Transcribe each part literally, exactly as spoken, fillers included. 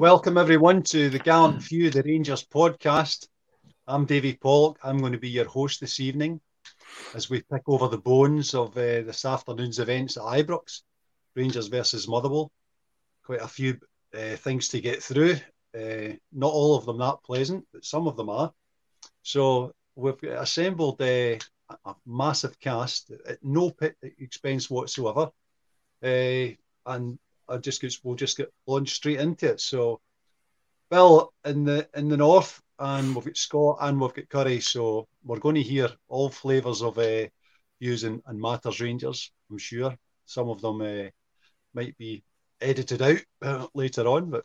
Welcome everyone to The Gallant Few, the Rangers podcast. I'm Davy Pollock. I'm going to be your host this evening as we pick over the bones of uh, this afternoon's events at Ibrox, Rangers versus Motherwell. Quite a few uh, things to get through. Uh, not all of them that pleasant, but some of them are. So we've assembled uh, a massive cast at no expense whatsoever. Uh, and I just get, we'll just get launched straight into it. So, Bill in the in the north, and we've got Scott, and we've got Curry. So we're going to hear all flavours of uh, views and, and matters Rangers. I'm sure some of them uh, might be edited out uh, later on, but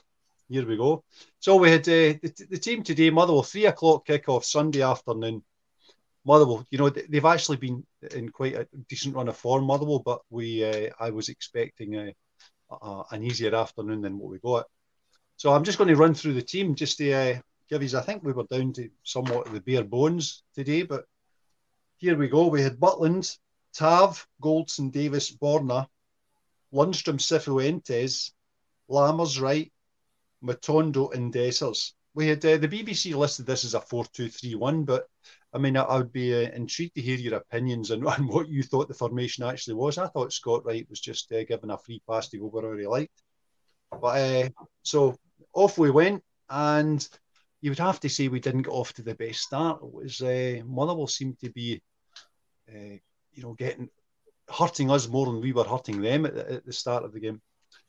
here we go. So we had uh, the, the team today. Motherwell three o'clock kickoff Sunday afternoon. Motherwell, you know, they've actually been in quite a decent run of form, Motherwell, but we uh, I was expecting a. Uh, an easier afternoon than what we got. So I'm just going to run through the team just to uh, give you, I think we were down to somewhat of the bare bones today, but here we go. We had Butland, Tav, Goldson, Davis, Borna, Lundstrom, Cifuentes, Lammers, Wright, Matondo and Dessers. We had uh, the B B C listed this as a four two three one, but I mean, I, I would be uh, intrigued to hear your opinions and, and what you thought the formation actually was. I thought Scott Wright was just uh, given a free pass to go wherever he liked. But uh, so off we went, and you would have to say we didn't get off to the best start. It was uh, Motherwell seemed to be, uh, you know, getting hurting us more than we were hurting them at the, at the start of the game.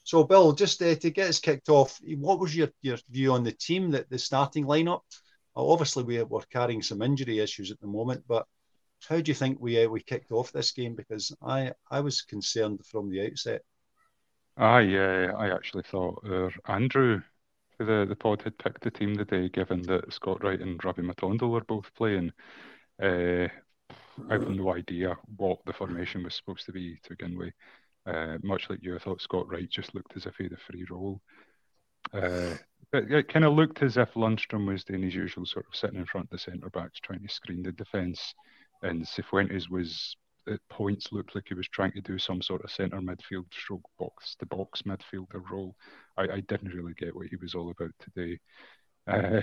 So Bill, just uh, to get us kicked off, what was your, your view on the team, that the starting lineup? Obviously, we were carrying some injury issues at the moment, but how do you think we uh, we kicked off this game? Because I, I was concerned from the outset. I uh, I actually thought uh, Andrew for the, the pod had picked the team today, given that Scott Wright and Robbie Matondo were both playing. Uh, I have no idea what the formation was supposed to be to begin with. Uh, much like you, I thought Scott Wright just looked as if he had a free roll. Uh, It, it kind of looked as if Lundstrom was doing his usual sort of sitting in front of the centre-backs trying to screen the defence, and Cifuentes was, at points, looked like he was trying to do some sort of centre midfield stroke box-to-box midfielder role. I, I didn't really get what he was all about today. Uh,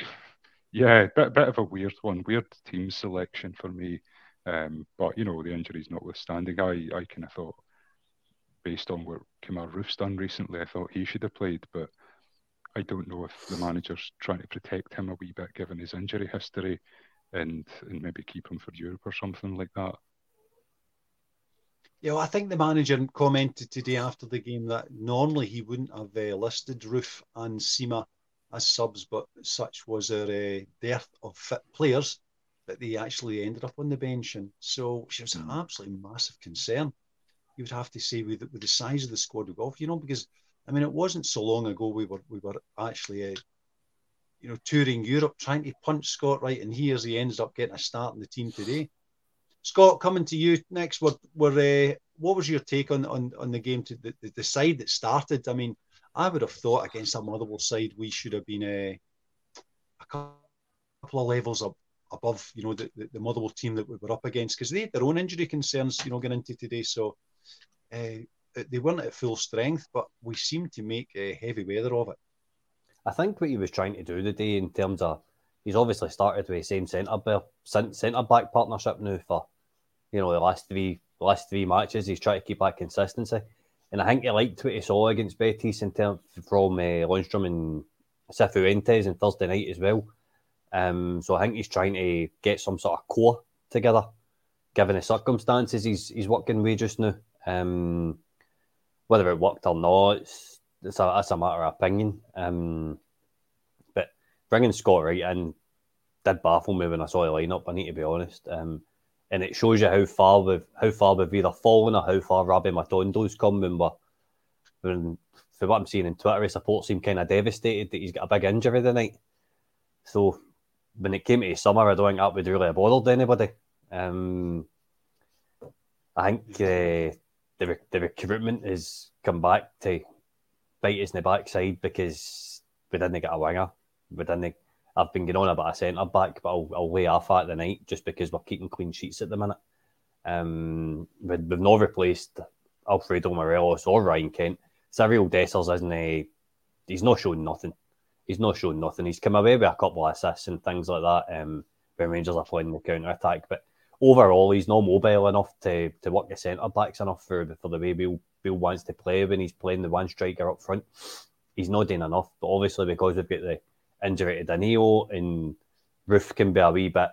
yeah, bit, bit of a weird one, weird team selection for me, um, but, you know, the injuries notwithstanding, I, I kind of thought, based on what Kemar Roofe's done recently, I thought he should have played, but I don't know if the manager's trying to protect him a wee bit, given his injury history, and and maybe keep him for Europe or something like that. Yeah, well, I think the manager commented today after the game that normally he wouldn't have uh, listed Roofe and Sima as subs, but such was their uh, dearth of fit players that they actually ended up on the bench. And so it was an absolutely massive concern, you would have to say, with, with the size of the squad we've got, you know, because I mean, it wasn't so long ago we were we were actually, uh, you know, touring Europe trying to punch Scott Wright, and he, as he ends up getting a start in the team today. Scott, coming to you next. We're, we're, uh, what was your take on on, on the game, to the, the side that started? I mean, I would have thought against a Motherwell side we should have been a, a couple of levels up above, you know, the, the, the Motherwell team that we were up against, because they had their own injury concerns, you know, getting into today. So. Uh, They weren't at full strength, but we seemed to make a heavy weather of it. I think what he was trying to do today, in terms of, he's obviously started with the same centre back partnership now for, you know, the last three last three matches. He's trying to keep that consistency, and I think he liked what he saw against Betis in terms from uh, Lundstrom and Cifuentes on Thursday night as well. Um, so I think he's trying to get some sort of core together, given the circumstances he's he's working with just now. Um, Whether it worked or not, it's, it's, a, it's a matter of opinion. Um, but bringing Scott Wright in did baffle me when I saw the lineup, I need to be honest. Um, and it shows you how far we've how far we've either fallen or how far Robbie Matondo's come. When we're, when, from what I'm seeing in Twitter, his support seem kind of devastated that he's got a big injury tonight. So when it came to the summer, I don't think that would really have bothered anybody. Um, I think... Uh, The, the recruitment has come back to bite us in the backside, because we didn't get a winger. We didn't. I've been going on about a centre back, but I'll, I'll lay off at the night just because we're keeping clean sheets at the minute. Um, we, we've not replaced Alfredo Morelos or Ryan Kent. Cyriel Dessers isn't a, he's not shown nothing. he's not shown nothing. He's come away with a couple of assists and things like that um, when Rangers are playing the counter-attack. But overall, he's not mobile enough to to work the centre-backs enough for, for the way Beale, Beale wants to play when he's playing the one striker up front. He's not doing enough. But obviously, because we've got the injury to Danilo, and Roofe can be a wee bit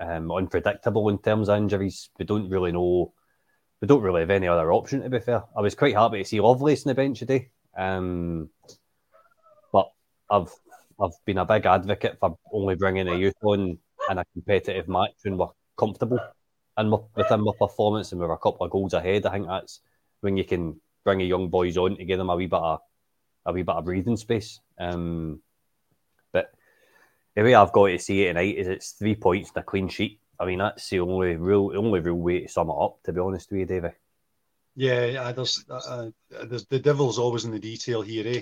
um, unpredictable in terms of injuries, we don't really know. We don't really have any other option, to be fair. I was quite happy to see Lovelace on the bench today. Um, but I've I've been a big advocate for only bringing a youth on in a competitive match when we're comfortable and within my performance and we're a couple of goals ahead. I think that's when you can bring a young boys on to give them a wee bit of, a wee bit of breathing space. Um, but the way I've got to see it tonight is it's three points and a clean sheet. I mean, that's the only real, only real way to sum it up, to be honest with you, Davey. Yeah, yeah there's, uh, there's, the devil's always in the detail here, eh?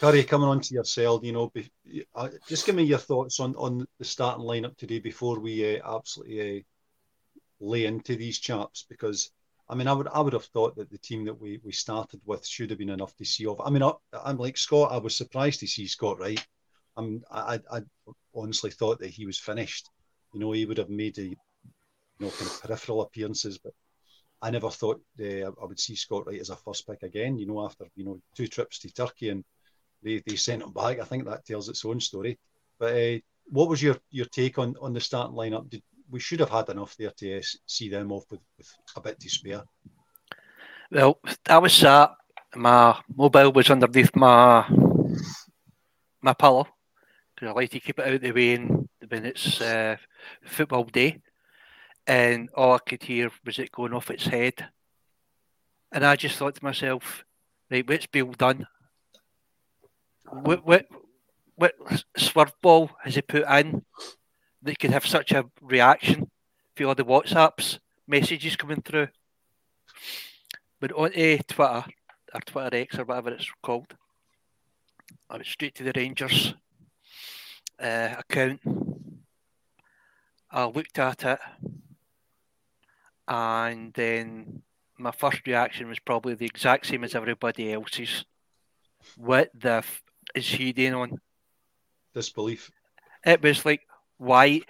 Curry, coming on to yourself, you know, be, uh, just give me your thoughts on, on the starting lineup today before we uh, absolutely uh, lay into these chaps, because, I mean, I would I would have thought that the team that we, we started with should have been enough to see off. I mean, I, I'm like Scott, I was surprised to see Scott Wright. I'm, I, I honestly thought that he was finished. You know, he would have made a, you know, kind of peripheral appearances, but I never thought uh, I would see Scott Wright as a first pick again, you know, after, you know, two trips to Turkey and they, they sent him back. I think that tells its own story. But uh, what was your, your take on, on the starting lineup? Did, we should have had enough there to uh, see them off with, with a bit to spare. Well, I was sat, my mobile was underneath my, my pillow, because I like to keep it out of the way and when it's uh, football day, and all I could hear was it going off its head, and I just thought to myself, right, what's Beale done? What what what swerve ball has he put in that could have such a reaction? For all the WhatsApps messages coming through, but on to Twitter or Twitter X or whatever it's called, I went straight to the Rangers uh, account. I looked at it, and then my first reaction was probably the exact same as everybody else's. What the f- is he doing on? Disbelief. It was like, why?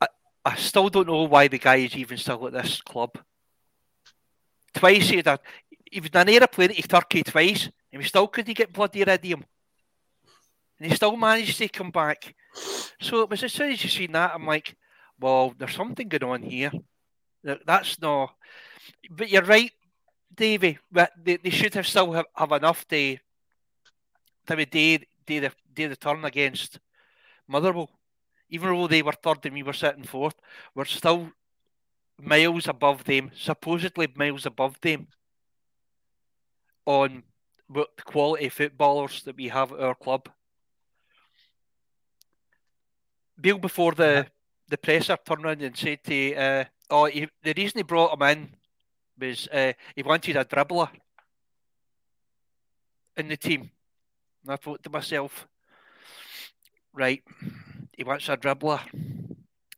I, I still don't know why the guy is even still at this club. Twice he had a, he was an aeroplane to Turkey twice, and we still couldn't get bloody rid of him. And he still managed to come back. So it was as soon as you seen that, I'm like, well, there's something going on here. That's not... But you're right, Davey. They, they should have still have, have enough to, to do the, the turn against Motherwell. Even though they were third and we were sitting fourth, we're still miles above them, supposedly miles above them, on the quality footballers that we have at our club. Beale before the, the presser turned around and said to uh, oh he, the reason he brought him in was uh, he wanted a dribbler in the team. And I thought to myself, right, he wants a dribbler.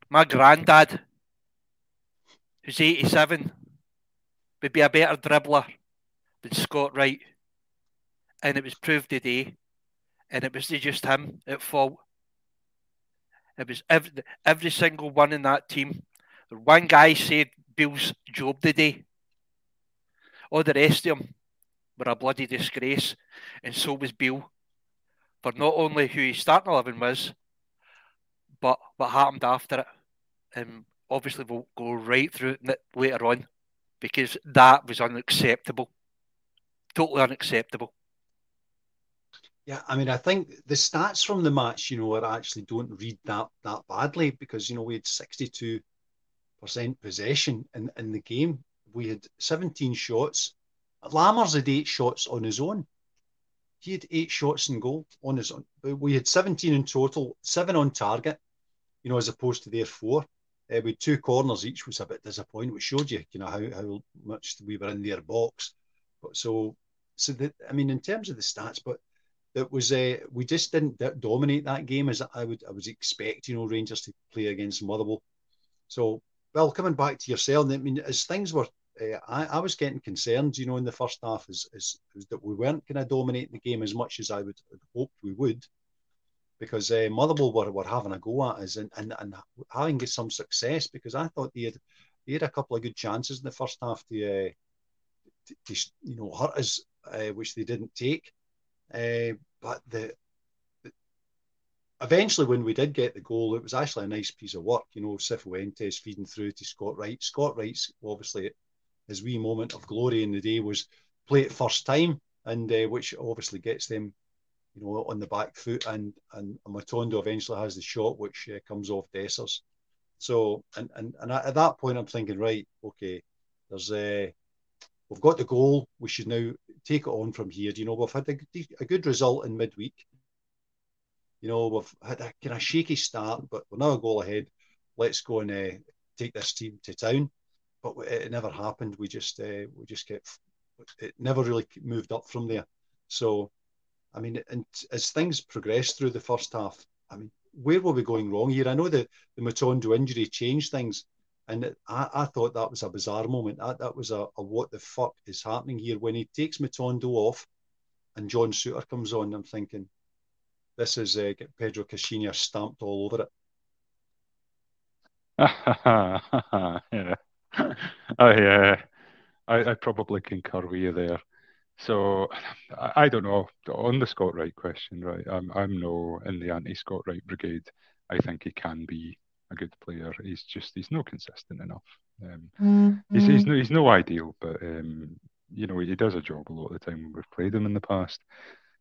My granddad, who's eighty-seven, would be a better dribbler than Scott Wright. And it was proved today, and it was just him at fault. It was every, every single one in that team. One guy said Beale's job today. All the rest of them were a bloody disgrace. And so was Beale. For not only who his starting eleven was, but what happened after it. And obviously we'll go right through it later on, because that was unacceptable. Totally unacceptable. Yeah, I mean, I think the stats from the match, you know, are actually don't read that that badly, because, you know, we had sixty-two percent possession in, in the game. We had seventeen shots. Lammers had eight shots on his own. He had eight shots in goal on his own. We had seventeen in total, seven on target, you know, as opposed to their four. Uh, we had two corners each, was a bit disappointing, which showed you, you know, how, how much we were in their box. But so, so that, I mean, in terms of the stats, but it was uh, we just didn't d- dominate that game as I would I would expect, you know, Rangers to play against Motherwell. So, well, coming back to yourself, I mean, as things were, uh, I, I was getting concerned, you know, in the first half, is, is, is that we weren't going to dominate the game as much as I would have hoped we would. because uh, Motherwell were, were having a go at us and, and, and having some success, because I thought they had, they had a couple of good chances in the first half to, uh, to, to you know, hurt us, uh, which they didn't take. Uh, but the, the eventually when we did get the goal, it was actually a nice piece of work. You know, Cifuentes feeding through to Scott Wright. Scott Wright's obviously his wee moment of glory in the day was play it first time, and uh, which obviously gets them, you know, on the back foot, and and Matondo eventually has the shot which uh, comes off Dessers. So and and and at that point I'm thinking, right, okay, there's a. Uh, We've got the goal. We should now take it on from here. You know, we've had a, a good result in midweek. You know, we've had a kind of shaky start, but we're now a goal ahead. Let's go and uh, take this team to town. But it never happened. We just, uh, we just kept. It never really moved up from there. So, I mean, and as things progressed through the first half, I mean, where were we going wrong here? I know the the Matondo injury changed things. And I, I thought that was a bizarre moment. That, that was a, a what the fuck is happening here. When he takes Matondo off and John Souttar comes on, I'm thinking, this is uh, get Pedro Caixinha stamped all over it. Yeah. I, uh, I, I probably concur with you there. So, I, I don't know. On the Scott Wright question, right? I'm, I'm no in the anti-Scott Wright brigade. I think he can be a good player. He's just he's not consistent enough. Um, mm-hmm. he's, he's no he's no ideal, but um, you know, he does a job a lot of the time when we've played him in the past.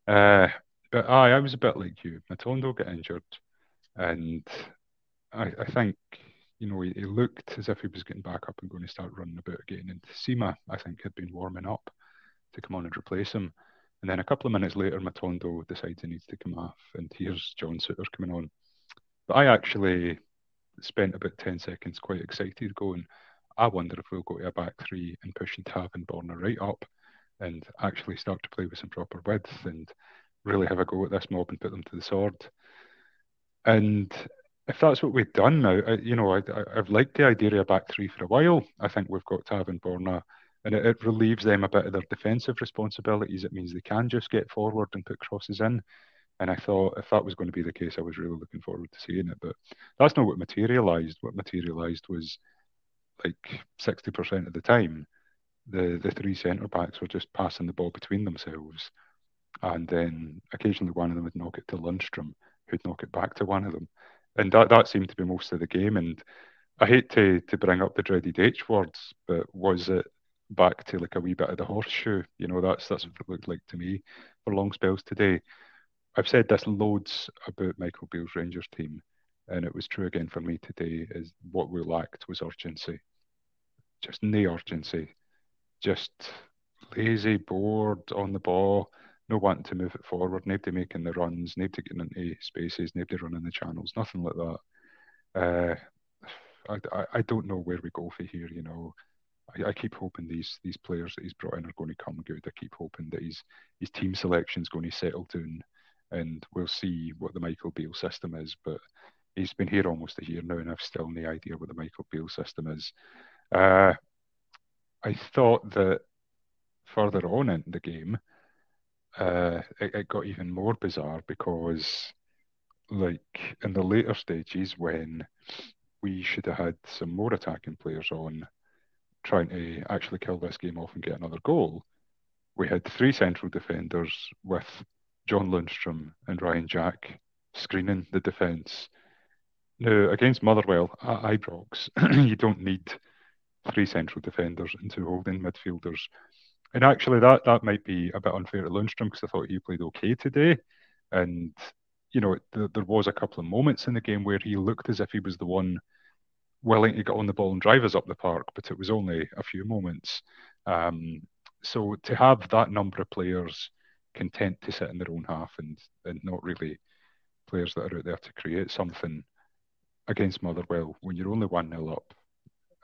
Uh, but I I was a bit like you. Matondo got injured, and I I think you know he, he looked as if he was getting back up and going to start running about again. And Sima I think had been warming up to come on and replace him, and then a couple of minutes later Matondo decides he needs to come off, and here's John Souttar coming on. But I actually spent about ten seconds quite excited going, I wonder if we'll go to a back three and push and tab and Borna right up and actually start to play with some proper width and really have a go at this mob and put them to the sword. And if that's what we've done now, I, you know, I, I, I've liked the idea of a back three for a while. I think we've got Tav and Borna, and it, it relieves them a bit of their defensive responsibilities. It means they can just get forward and put crosses in. And I thought if that was going to be the case, I was really looking forward to seeing it. But that's not what materialised. What materialised was like sixty percent of the time, the, the three centre-backs were just passing the ball between themselves. And then occasionally one of them would knock it to Lundstrom, who'd knock it back to one of them. And that, that seemed to be most of the game. And I hate to, to bring up the dreaded H words, but was it back to like a wee bit of the horseshoe? You know, that's, that's what it looked like to me for long spells today. I've said this loads about Michael Beale's Rangers team, and it was true again for me today, is what we lacked was urgency. Just no urgency. Just lazy, bored, on the ball, no wanting to move it forward, nobody making the runs, nobody getting into spaces, nobody running the channels, nothing like that. Uh, I, I, I don't know where we go for here, you know. I keep hoping these these players that he's brought in are going to come good. I keep hoping that his, his team selection's going to settle down, and we'll see what the Michael Beale system is. But he's been here almost a year now, and I've still no idea what the Michael Beale system is. Uh, I thought that further on in the game, uh, it, it got even more bizarre, because like in the later stages when we should have had some more attacking players on trying to actually kill this game off and get another goal, we had three central defenders with John Lundstrom and Ryan Jack screening the defence. Now, against Motherwell at Ibrox, you don't need three central defenders and two holding midfielders. And actually, that, that might be a bit unfair to Lundstrom, because I thought he played okay today. And, you know, th- there was a couple of moments in the game where he looked as if he was the one willing to get on the ball and drive us up the park, but it was only a few moments. Um, so to have that number of players content to sit in their own half and, and not really players that are out there to create something against Motherwell when you're only one nil up.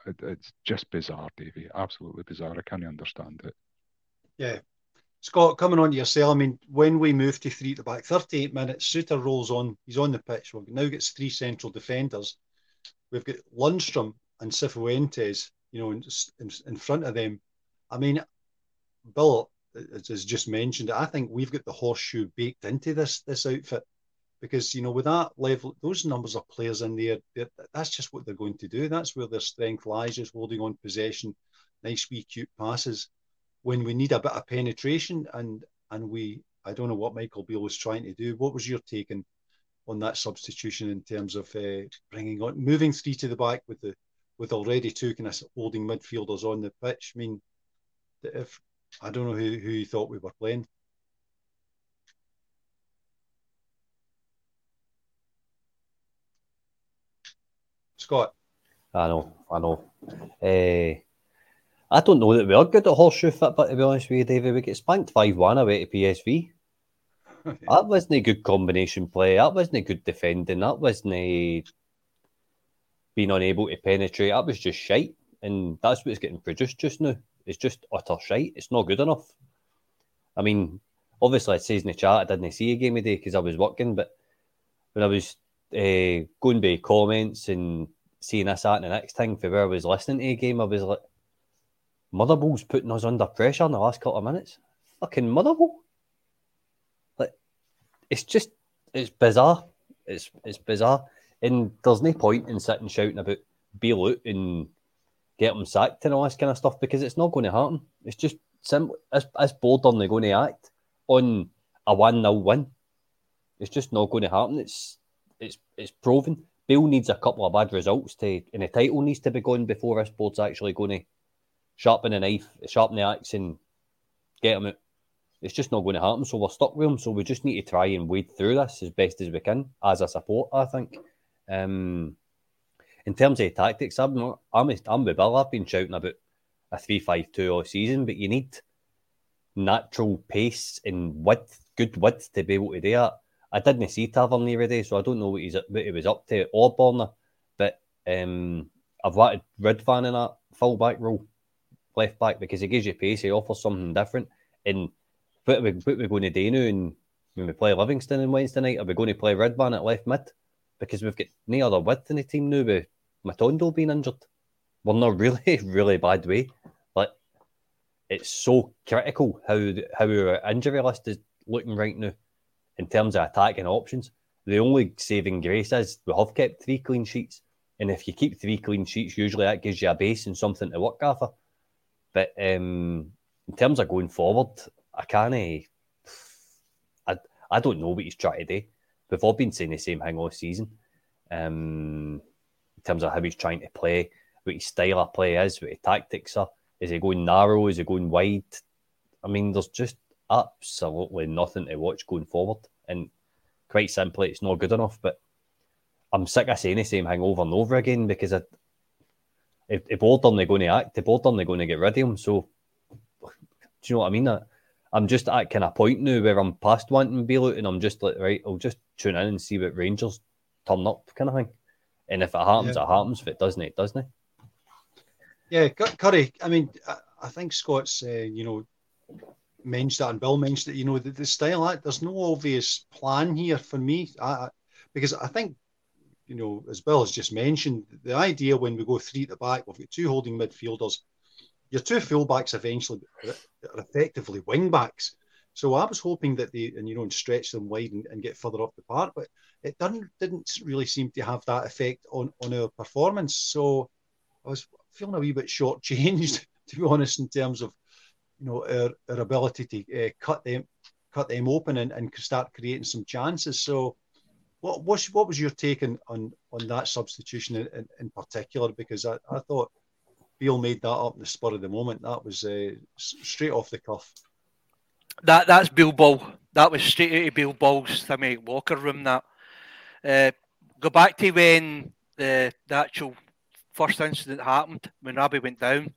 It, it's just bizarre, Davy. Absolutely bizarre. I can't understand it. Yeah. Scott, coming on to yourself, I mean, when we move to three at the back, thirty-eight minutes, Souttar rolls on. He's on the pitch. Well, now gets three central defenders. We've got Lundstrom and Cifuentes, you know, in, in, in front of them. I mean, Bill, as just mentioned, I think we've got the horseshoe baked into this this outfit, because, you know, with that level, those numbers of players in there, that's just what they're going to do. That's where their strength lies, just holding on possession, nice wee cute passes. When we need a bit of penetration, and and we, I don't know what Michael Beale was trying to do. What was your take on, on that substitution in terms of uh, bringing on, moving three to the back with the with already two kind of holding midfielders on the pitch? I mean, if I don't know who who you thought we were playing. Scott. I know, I know. Uh, I don't know that we are good at horseshoe fit, but to be honest with you, David, we get spanked five one away to P S V. Okay. That wasn't a good combination play. That wasn't a good defending. That wasn't a being unable to penetrate. That was just shite. And that's what's getting produced just now. It's just utter shite. It's not good enough. I mean, obviously, it says in the chat, I didn't see a game today because I was working, but when I was Uh, going by comments and seeing this, that and the next thing for where I was listening to a game, I was like, Motherwell's putting us under pressure in the last couple of minutes. Fucking Motherwell. Like, it's just, it's bizarre. It's it's bizarre. And there's no point in sitting shouting about Beale out and get him sacked and all this kind of stuff, because it's not going to happen. It's just simple. This, this board aren't going to act on a one nil win. It's just not going to happen. It's It's it's proven. Beale needs a couple of bad results to, and the title needs to be gone before this board's actually going to sharpen the knife, sharpen the axe, and get him out. It's just not going to happen. So we're stuck with him. So we just need to try and wade through this as best as we can as a support. I think. Um, in terms of tactics, I'm not, I'm I'm with Bill. I've been shouting about a three five two all season, but you need natural pace and width, good width to be able to do that. I didn't see Tavernier today, so I don't know what he's what he was up to or Borna, but um, I've wanted Ridvan in that full back role, left back, because he gives you pace, he offers something different. And what are we, what are we going to do now? And when we play Livingston on Wednesday night, are we going to play Ridvan at left mid? Because we've got no other width in the team now with Matondo being injured. We're in a really, really bad way. Like, it's so critical how how our injury list is looking right now. In terms of attacking options, the only saving grace is we have kept three clean sheets. And if you keep three clean sheets, usually that gives you a base and something to work after. But um, in terms of going forward, I can't... I, I don't know what he's trying to do. We've all been saying the same thing all season. Um, in terms of how he's trying to play, what his style of play is, what his tactics are. Is he going narrow? Is he going wide? I mean, there's just absolutely nothing to watch going forward, and quite simply, it's not good enough. But I'm sick of saying the same thing over and over again, because I, if the board aren't going to act, the board aren't going to get rid of him. So, do you know what I mean? I, I'm just at kind of point now where I'm past wanting Beale out, and I'm just like, right, I'll just tune in and see what Rangers turn up, kind of thing. And if it happens, yeah. It happens. If it doesn't, it doesn't. Yeah, Curry. I mean, I, I think Scott's, uh, you know. mentioned that, and Bill mentioned that, you know, the, the style act, there's no obvious plan here for me, I, because I think, you know, as Bill has just mentioned, the idea when we go three at the back, we've got two holding midfielders, your two fullbacks eventually are effectively wing backs. So I was hoping that they, and you know, and stretch them wide and, and get further up the park, but it didn't didn't really seem to have that effect on, on our performance. So I was feeling a wee bit shortchanged, to be honest, in terms of, you know, our, our ability to uh, cut them, cut them open, and, and start creating some chances. So, what what what was your take on on, on that substitution in, in, in particular? Because I, I thought Beale made that up in the spur of the moment. That was uh, straight off the cuff. That that's Beale ball. That was straight out of Beale ball's I mean, locker room. That uh, go back to when the, the actual first incident happened when Robbie went down.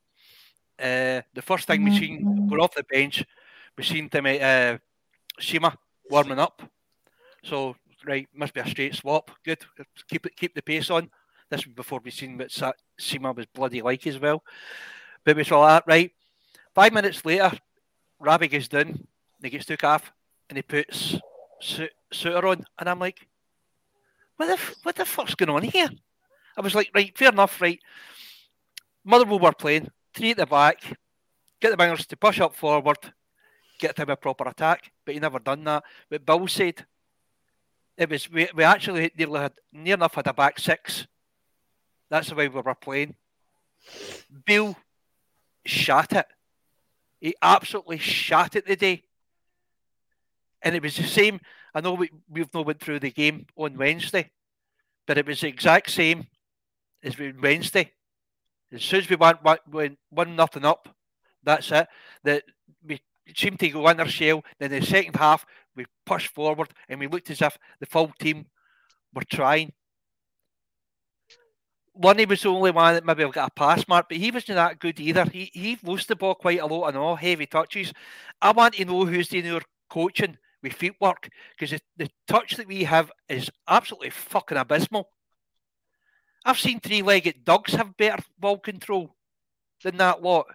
Uh, the first thing we seen go off the bench, we seen to make uh, Sima warming up. So right, must be a straight swap. Good, keep it, keep the pace on. This was before we seen what Sima was bloody like as well. But we saw that right. Five minutes later, Rabi goes down. And he gets took off, and he puts Souttar on, and I'm like, what the what the fuck's going on here? I was like, right, fair enough, right. Motherwell were playing. Three at the back, get the bangers to push up forward, get them a proper attack, but he never done that. But Bill said, it was we, we actually nearly had near enough had a back six. That's the way we were playing. Beale shat it. He absolutely shat it today. And it was the same. I know we, we've not went through the game on Wednesday, but it was the exact same as we Wednesday. As soon as we went, went one nothing up, that's it. That we seemed to go in our shell. Then the second half, we pushed forward and we looked as if the full team were trying. Lunny was the only one that maybe got a pass mark, but he wasn't that good either. He he lost the ball quite a lot and all heavy touches. I want to know who's doing our coaching with feet work, because the, the touch that we have is absolutely fucking abysmal. I've seen three-legged dogs have better ball control than that lot.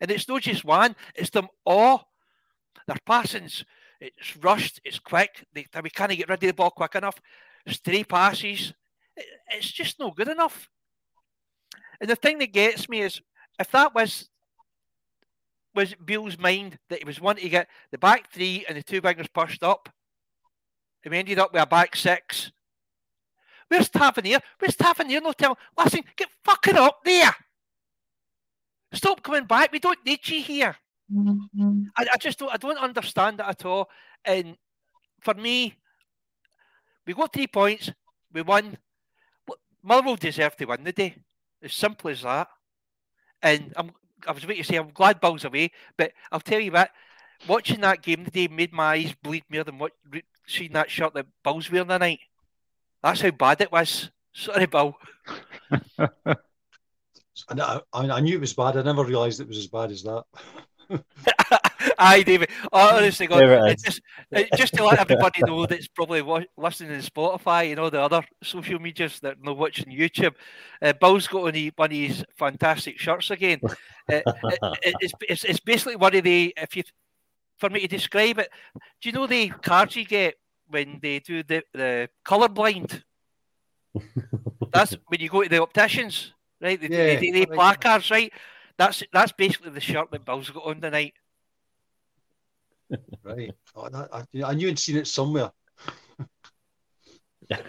And it's not just one, it's them all. Their passing's, it's rushed, it's quick. They, we can't get rid of the ball quick enough. Stray passes. It's just not good enough. And the thing that gets me is, if that was was Beale's mind, that he was wanting to get the back three and the two wingers pushed up, and we ended up with a back six. Where's Tavernier? Where's Tavernier? No tell. Listen, get fucking up there. Stop coming back. We don't need you here. Mm-hmm. I, I just don't. I don't understand it at all. And for me, we got three points. We won. Motherwell deserved to win the day. As simple as that. And I'm, I was about to say, I'm glad Bill's away, but I'll tell you what, watching that game today made my eyes bleed more than what, seeing that shirt that Bill's wearing tonight. That's how bad it was. Sorry, Bill. And I, I, I knew it was bad. I never realised it was as bad as that. Aye, David. Honestly, God, it just, it, just to let everybody know that's probably wa- listening to Spotify and all the other social medias that are not watching YouTube, uh, Bill's got on he, one of his fantastic shirts again. Uh, it, it, it's, it's it's basically one of the, if you, for me to describe it, do you know the cards you get when they do the, the colourblind? That's when you go to the opticians, right? They, yeah, they, they, they placards, right? That's that's basically the shirt that Bill's got on tonight. Right. Oh, that, I, I knew I'd seen it somewhere.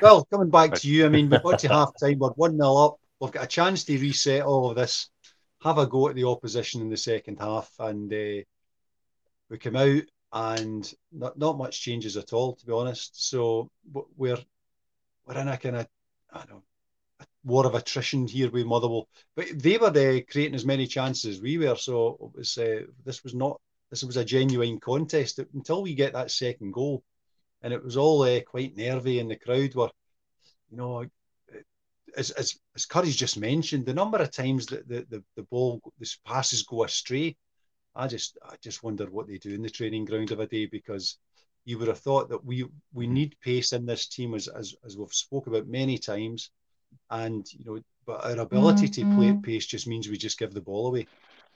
Well, coming back to you, I mean, we've got to half time, we're one nil up. We've got a chance to reset all of this, have a go at the opposition in the second half, and uh, we come out and not, not much changes at all, to be honest. So we're we're in a kind of, I don't know, a war of attrition here with Motherwell. But they were uh, creating as many chances as we were, so it was, uh, this was not This was a genuine contest until we get that second goal. And it was all uh, quite nervy, and the crowd were, you know, as as, as Curry's just mentioned, the number of times that the, the, the ball, the passes go astray, I just I just wonder what they do in the training ground of a day, because you would have thought that we we need pace in this team, as as, as we've spoke about many times. And, you know, but our ability mm-hmm. to play at pace just means we just give the ball away.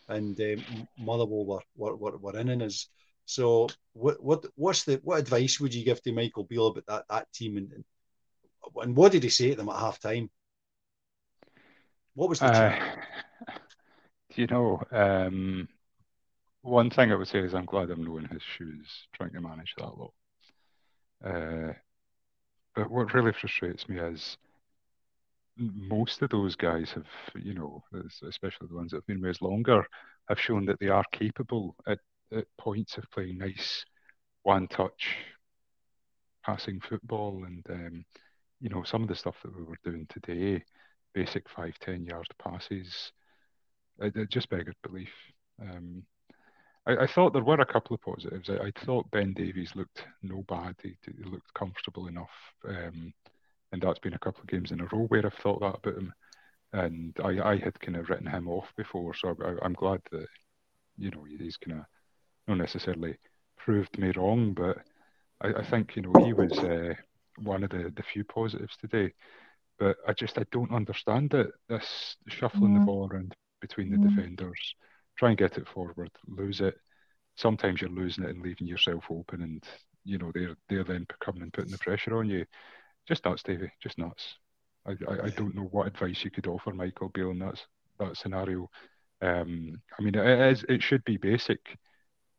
And um, Motherwell were, were, were, were in in us. So what what what's the what advice would you give to Michael Beale about that, that team? And, and what did he say to them at half time? What was the uh, do you know, um, one thing I would say is I'm glad I'm not in his shoes trying to manage that lot. Uh, but what really frustrates me is most of those guys have, you know, especially the ones that have been with us longer, have shown that they are capable at, at points of playing nice one-touch passing football. And, um, you know, some of the stuff that we were doing today, basic five, ten-yard passes, it, it just beggared belief. Um, I, I thought there were a couple of positives. I, I thought Ben Davies looked no bad. He, he looked comfortable enough. Um And that's been a couple of games in a row where I've thought that about him. And I, I had kind of written him off before, so I, I'm glad that, you know, he's kind of not necessarily proved me wrong, but I, I think, you know, he was uh, one of the, the few positives today. But I just, I don't understand it. This shuffling yeah. the ball around between the yeah. defenders, try and get it forward, lose it. Sometimes you're losing it and leaving yourself open, and, you know, they're, they're then coming and putting the pressure on you. Just nuts, Davey. Just nuts. I, I I don't know what advice you could offer Michael Beale in that, that scenario. Um, I mean, it, is, it should be basic.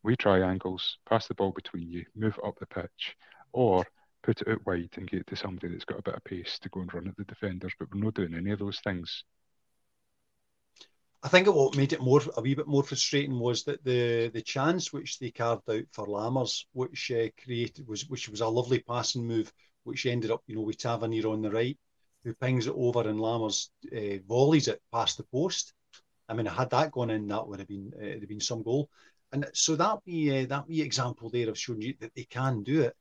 We try angles, pass the ball between you, move up the pitch. Or put it out wide and get it to somebody that's got a bit of pace to go and run at the defenders, but we're not doing any of those things. I think what made it more a wee bit more frustrating was that the the chance which they carved out for Lammers, which uh, created was which was a lovely passing move, which ended up, you know, with Tavernier on the right, who pings it over and Lammers uh, volleys it past the post. I mean, had that gone in, that would have been uh, it'd have been some goal. And so that wee uh, that wee example there of showing you that they can do it,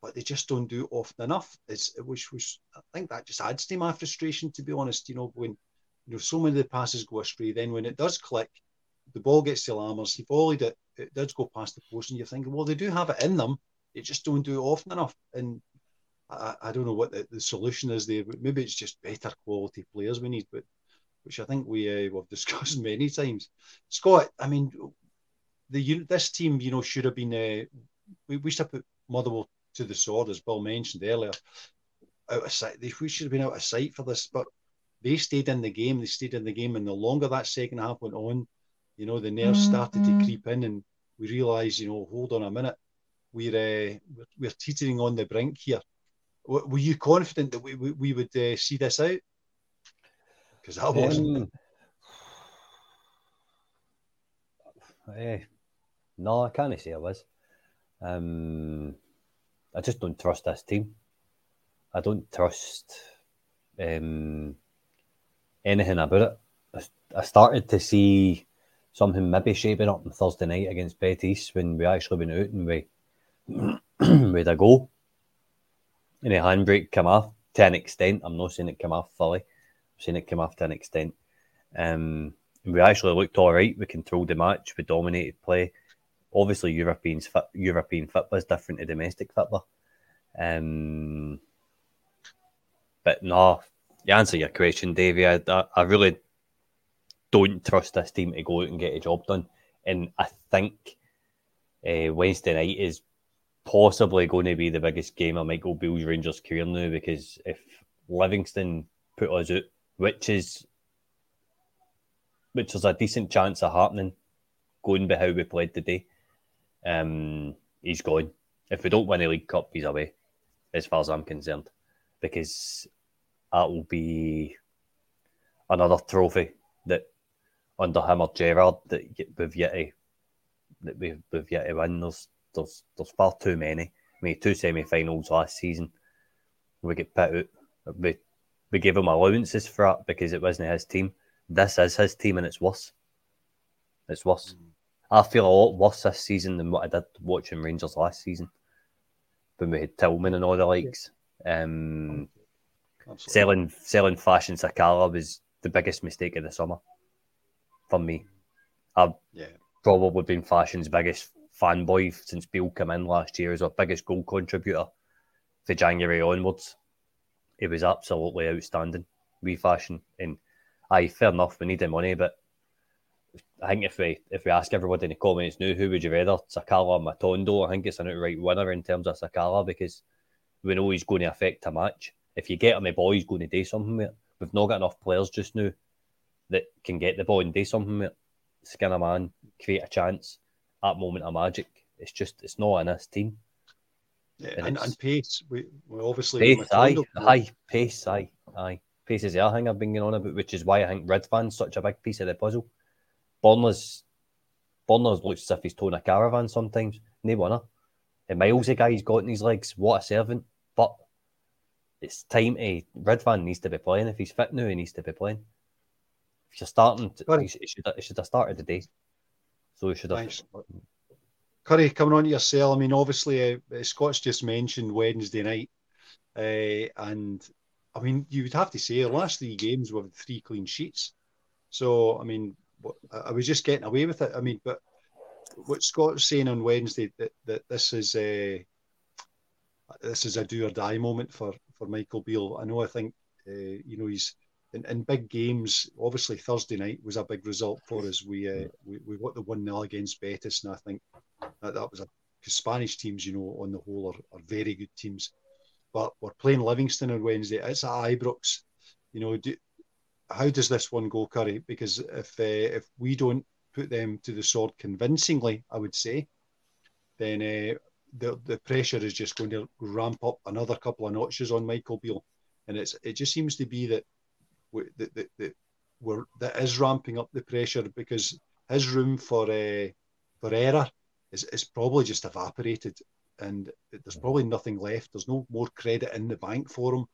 but they just don't do it often enough. It's which was I think that just adds to my frustration, to be honest. You know, when you know so many of the passes go astray, then when it does click, the ball gets to Lammers, he volleyed it, it does go past the post, and you're thinking, well, they do have it in them, they just don't do it often enough. And I, I don't know what the, the solution is there, but maybe it's just better quality players we need, but which I think we uh, we've discussed many times. Scott, I mean, the this team, you know, should have been. Uh, we we should have put Motherwell to the sword, as Bill mentioned earlier. Out of sight, they, we should have been out of sight for this, but they stayed in the game. They stayed in the game, and the longer that second half went on, you know, the nerves started to creep in, and we realised, you know, hold on a minute, we're uh, we're, we're teetering on the brink here. W- were you confident that we we, we would uh, see this out? Because that wasn't. Um, eh, no, I can't say I was. Um, I just don't trust this team. I don't trust um, anything about it. I, I started to see something maybe shaping up on Thursday night against Betis when we actually went out and we with a goal. And a handbrake came off to an extent. I'm not saying it came off fully. I've seen it come off to an extent. Um, we actually looked all right. We controlled the match. We dominated play. Obviously, European European football is different to domestic football. Um, but no, to answer your question, Davy, I, I really don't trust this team to go out and get a job done. And I think uh, Wednesday night is possibly going to be the biggest game of Michael Beale's Rangers career now, because if Livingston put us out, Which is, which is a decent chance of happening, going by how we played today. Um, he's gone. If we don't win a League Cup, he's away, as far as I'm concerned, because that will be another trophy that under him or Gerrard that we've yet to that we've, we've yet to win. There's there's there's far too many. I mean, two semi-finals last season, we get put out. We, We gave him allowances for that because it wasn't his team. This is his team and it's worse. It's worse. Mm. I feel a lot worse this season than what I did watching Rangers last season when we had Tillman and all the likes. Yeah. Um, selling selling Flash and Sakala was the biggest mistake of the summer for me. I've yeah. probably been Flash's biggest fanboy since Beale came in last year as our biggest goal contributor for January onwards. It was absolutely outstanding, wee Fashion. And aye, fair enough, we need the money, but I think if we if we ask everybody in the comments now, who would you rather, Sakala or Matondo? I think it's an outright winner in terms of Sakala, because we know he's going to affect a match. If you get him the ball, he's going to do something with it. We've not got enough players just now that can get the ball and do something with it. Skin a man, create a chance, at moment of magic. It's just, it's not in this team. Yeah, and, and, and pace, we, we obviously... Pace, aye, aye, pace, aye, aye. Pace is the other thing I've been going on about, which is why I think Ridvan's such a big piece of the puzzle. Borna's, Borna's looks as if he's towing a caravan sometimes. No wonder. The miles the guy's got in his legs, what a servant. But it's time to... Ridvan needs to be playing. If he's fit now, he needs to be playing. If you're starting... To, he, should, he should have started today. So he should have... Nice. Curry, coming on to your cell, I mean, obviously, uh, Scott's just mentioned Wednesday night. Uh, and, I mean, you would have to say the last three games were three clean sheets. So, I mean, I was just getting away with it. I mean, but what Scott's saying on Wednesday, that, that this is a, this is a do-or-die moment for, for Michael Beale. I know, I think, uh, you know, he's in, in big games. Obviously, Thursday night was a big result for us. We uh, we, we got the one nil against Betis, and I think... That, that was a because Spanish teams, you know, on the whole are, are very good teams, but we're playing Livingston on Wednesday. It's at Ibrox, you know. Do, how does this one go, Curry? Because if uh, if we don't put them to the sword convincingly, I would say, then uh, the the pressure is just going to ramp up another couple of notches on Michael Beale, and it's it just seems to be that we, that that, that we're that is ramping up the pressure, because his room for uh, for error is is probably just evaporated, and there's probably nothing left. There's no more credit in the bank for him,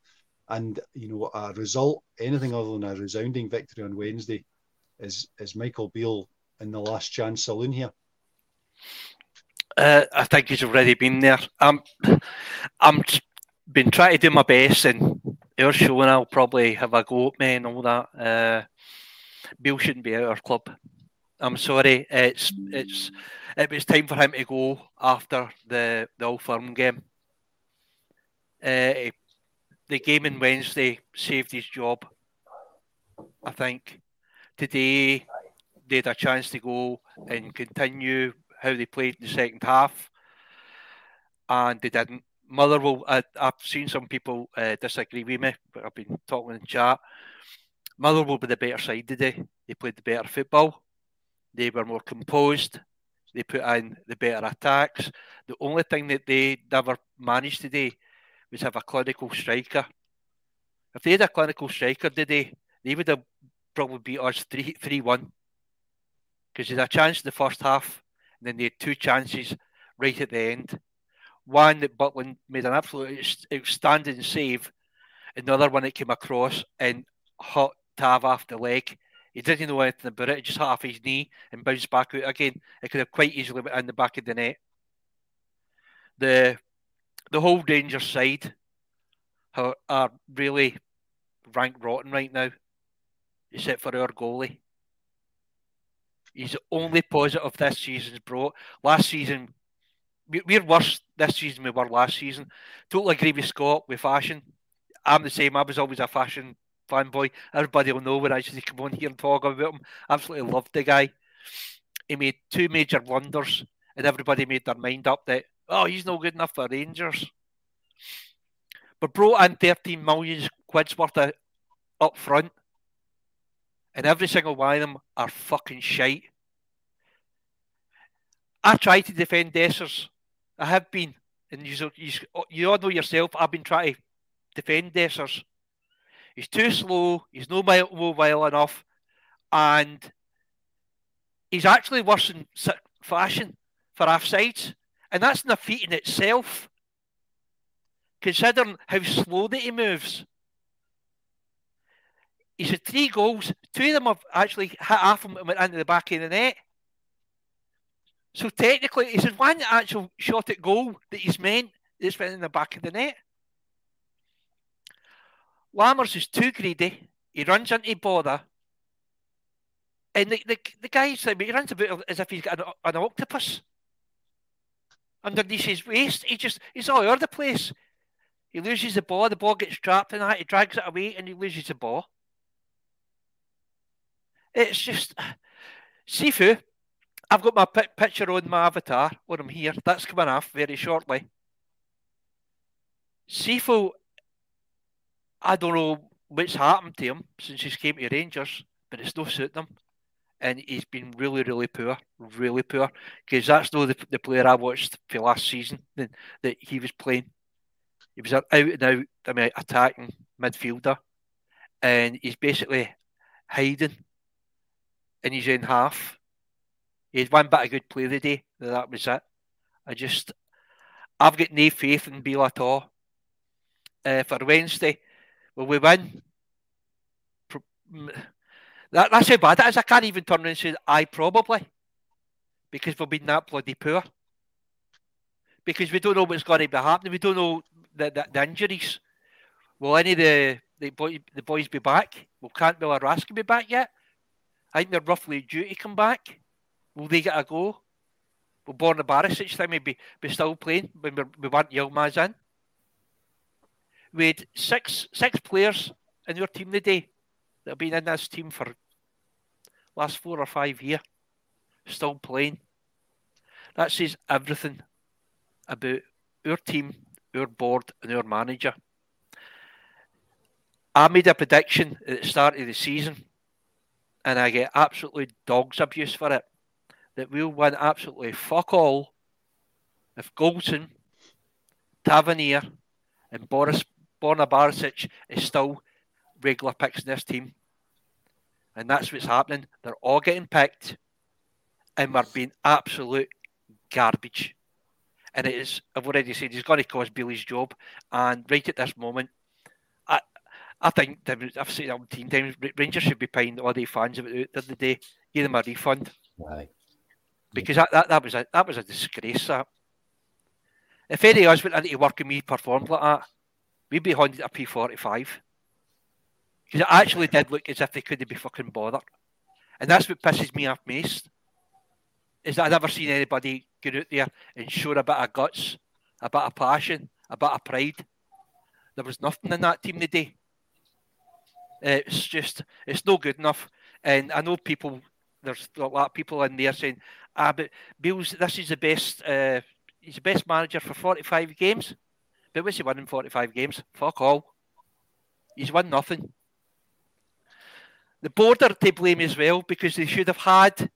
and you know a result, anything other than a resounding victory on Wednesday, is is Michael Beale in the last chance saloon here. Uh, I think he's already been there. I'm, I'm been trying to do my best, and our show, and I'll probably have a go at me and all that. Uh, Beale shouldn't be at our club. I'm sorry. It's it's it was time for him to go after the the Old Firm game. Uh, the game on Wednesday saved his job, I think. Today they had a chance to go and continue how they played in the second half, and they didn't. Motherwell, I, I've seen some people uh, disagree with me, but I've been talking in chat. Motherwell were the better side today. They played the better football. They were more composed. They put in the better attacks. The only thing that they never managed today was have a clinical striker. If they had a clinical striker today, they would have probably beat us three one. Because they had a chance in the first half, and then they had two chances right at the end. One that Butland made an absolute outstanding save, and the other one that came across and hit Tav off the leg. He didn't know anything about it, he just hit off his knee and bounced back out again. It could have quite easily went in the back of the net. The the whole Rangers side are, are really rank rotten right now, except for our goalie. He's the only positive this season's brought. Last season, we're worse this season than we were last season. Totally agree with Scott with fashion. I'm the same. I was always a fashion fanboy. Everybody will know when I used to come on here and talk about him. Absolutely loved the guy. He made two major blunders, and everybody made their mind up that, oh, he's no good enough for Rangers. But brought in thirteen million quid's worth of up front, and every single one of them are fucking shite. I try to defend Dessers. I have been. And you, you, you all know yourself, I've been trying to defend Dessers. He's too slow. He's no mobile enough. And he's actually worse in fashion for offsides. And that's an feat in itself, considering how slow that he moves. He's had three goals. Two of them have actually hit half of them went into the back of the net. So technically, he's had one actual shot at goal that he's meant that's went in the back of the net. Lammers is too greedy. He runs into bother. And the, the, the guy, he runs about as if he's got an, an octopus underneath his waist. He just, he's all over the place. He loses the ball. The ball gets trapped in that. He drags it away and he loses the ball. It's just, Sifu, I've got my p- picture on my avatar when I'm here. That's coming off very shortly. Sifu, I don't know what's happened to him since he's came to Rangers, but it's no suiting him. And he's been really, really poor, really poor, because that's not the, the player I watched for last season that, that he was playing. He was an out-and-out, I mean, attacking midfielder, and he's basically hiding in his own half. He had one bit of good play today, that was it. I just, I've got no faith in Beale at all. Uh, for Wednesday, will we win? That, that's how bad it is. I can't even turn around and say, I probably, because we've been that bloody poor. Because we don't know what's going to be happening. We don't know the, the, the injuries. Will any of the, the, boy, the boys be back? Will Cantwell or Raskin be back yet? I think they're roughly due to come back. Will they get a go? Will Borna Barišić time be, be still playing when we, we weren't Yilmaz in? We had six six players in our team today that have been in this team for last four or five years, still playing. That says everything about our team, our board and our manager. I made a prediction at the start of the season, and I get absolutely dog's abuse for it, that we'll win absolutely fuck all if Goldson Tavernier and Boris Borna Barišić is still regular picks in this team. And that's what's happening. They're all getting picked and we're being absolute garbage. And it is, I've already said, he's going to cause Beale's job. And right at this moment, I I think, I've said it umpteen times, Rangers should be paying all the fans about the other day. Give them a refund. Right. Because that, that, that was a that was a disgrace, that. If any of us went into to work and we performed like that, we'd be handed a P forty-five. Because it actually did look as if they couldn't be fucking bothered. And that's what pisses me off most, is that I've never seen anybody get out there and show a bit of guts, a bit of passion, a bit of pride. There was nothing in that team today. It's just, it's no good enough. And I know people, there's a lot of people in there saying, ah, but Beale's, this is the best, uh, he's the best manager for forty-five games. But what's he won in forty-five games? Fuck all. He's won nothing. The board are to blame as well, because they should have had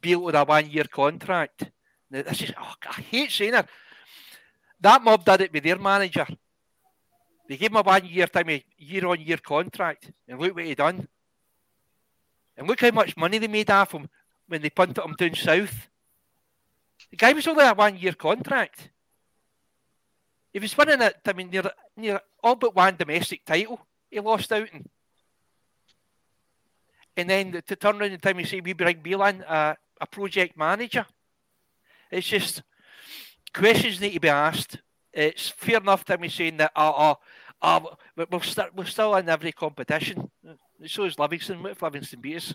Beale with a one-year contract. Now, this is, oh, I hate saying it. That mob did it with their manager. They gave him a one-year time, a year-on-year contract, and look what he done. And look how much money they made off him when they punted him down south. The guy was only a one-year contract. He was winning it, I mean, near, near all but one domestic title. He lost out in. And then to turn around the time you say we bring Beale in, uh, a project manager. It's just questions need to be asked. It's fair enough time you saying that oh, oh, oh, we'll start, we're still in every competition. So is Livingston. What if Livingston beat us?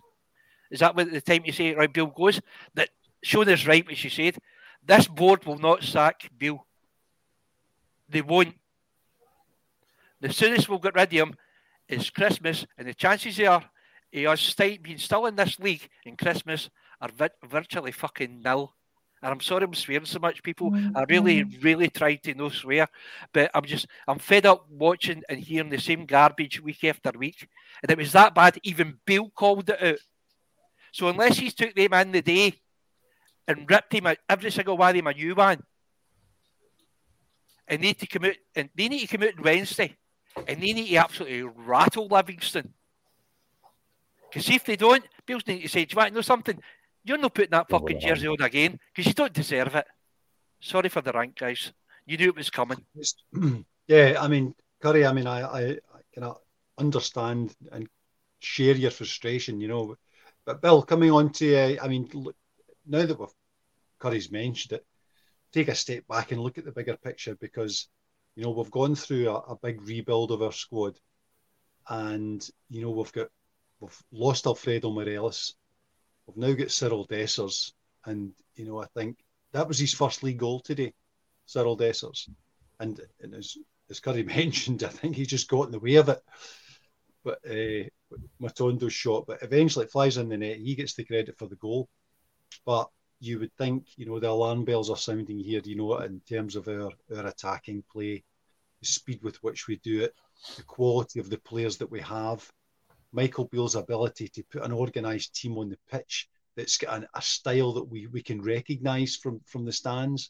Is that what the time you say right Beale goes? That showing us right what you said. This board will not sack Beale. They won't. The soonest we'll get rid of him is Christmas, and the chances are he has being still in this league in Christmas are vi- virtually fucking nil. And I'm sorry I'm swearing so much, people. Mm-hmm. I really, really try to no swear, but I'm just, I'm fed up watching and hearing the same garbage week after week. And it was that bad, even Beale called it out. So unless he's took them in the day and ripped him out, every single one of them a new one, and need to come out, and they need to come out on Wednesday, and they need to absolutely rattle Livingston. Because if they don't, Beale's need to say, do you know something? You're not putting that fucking jersey on again, because you don't deserve it. Sorry for the rant, guys. You knew it was coming. Yeah, I mean, Curry, I mean, I, I, I cannot understand and share your frustration, you know. But, Bill, coming on to, uh, I mean, look, now that we've, Curry's mentioned it, take a step back and look at the bigger picture, because, you know, we've gone through a, a big rebuild of our squad, and, you know, we've got We've lost Alfredo Morelos. We've now got Cyriel Dessers. And, you know, I think that was his first league goal today, Cyriel Dessers. And, and as, as Curry mentioned, I think he just got in the way of it. But uh, Matondo's shot, but eventually it flies in the net. He gets the credit for the goal. But you would think, you know, the alarm bells are sounding here, you know, in terms of our, our attacking play, the speed with which we do it, the quality of the players that we have. Michael Beale's ability to put an organised team on the pitch that's got an, a style that we, we can recognise from, from the stands.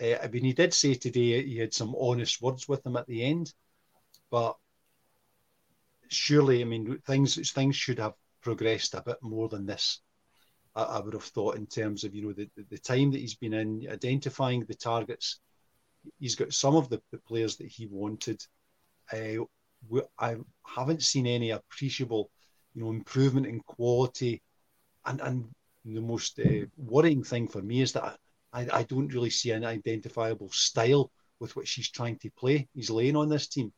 Uh, I mean, he did say today he had some honest words with him at the end, but surely, I mean, things things should have progressed a bit more than this, I, I would have thought, in terms of, you know, the, the time that he's been in, identifying the targets. He's got some of the, the players that he wanted. Uh, I haven't seen any appreciable, you know, improvement in quality, and and the most uh, worrying thing for me is that I, I don't really see an identifiable style with which he's trying to play. He's laying on this team.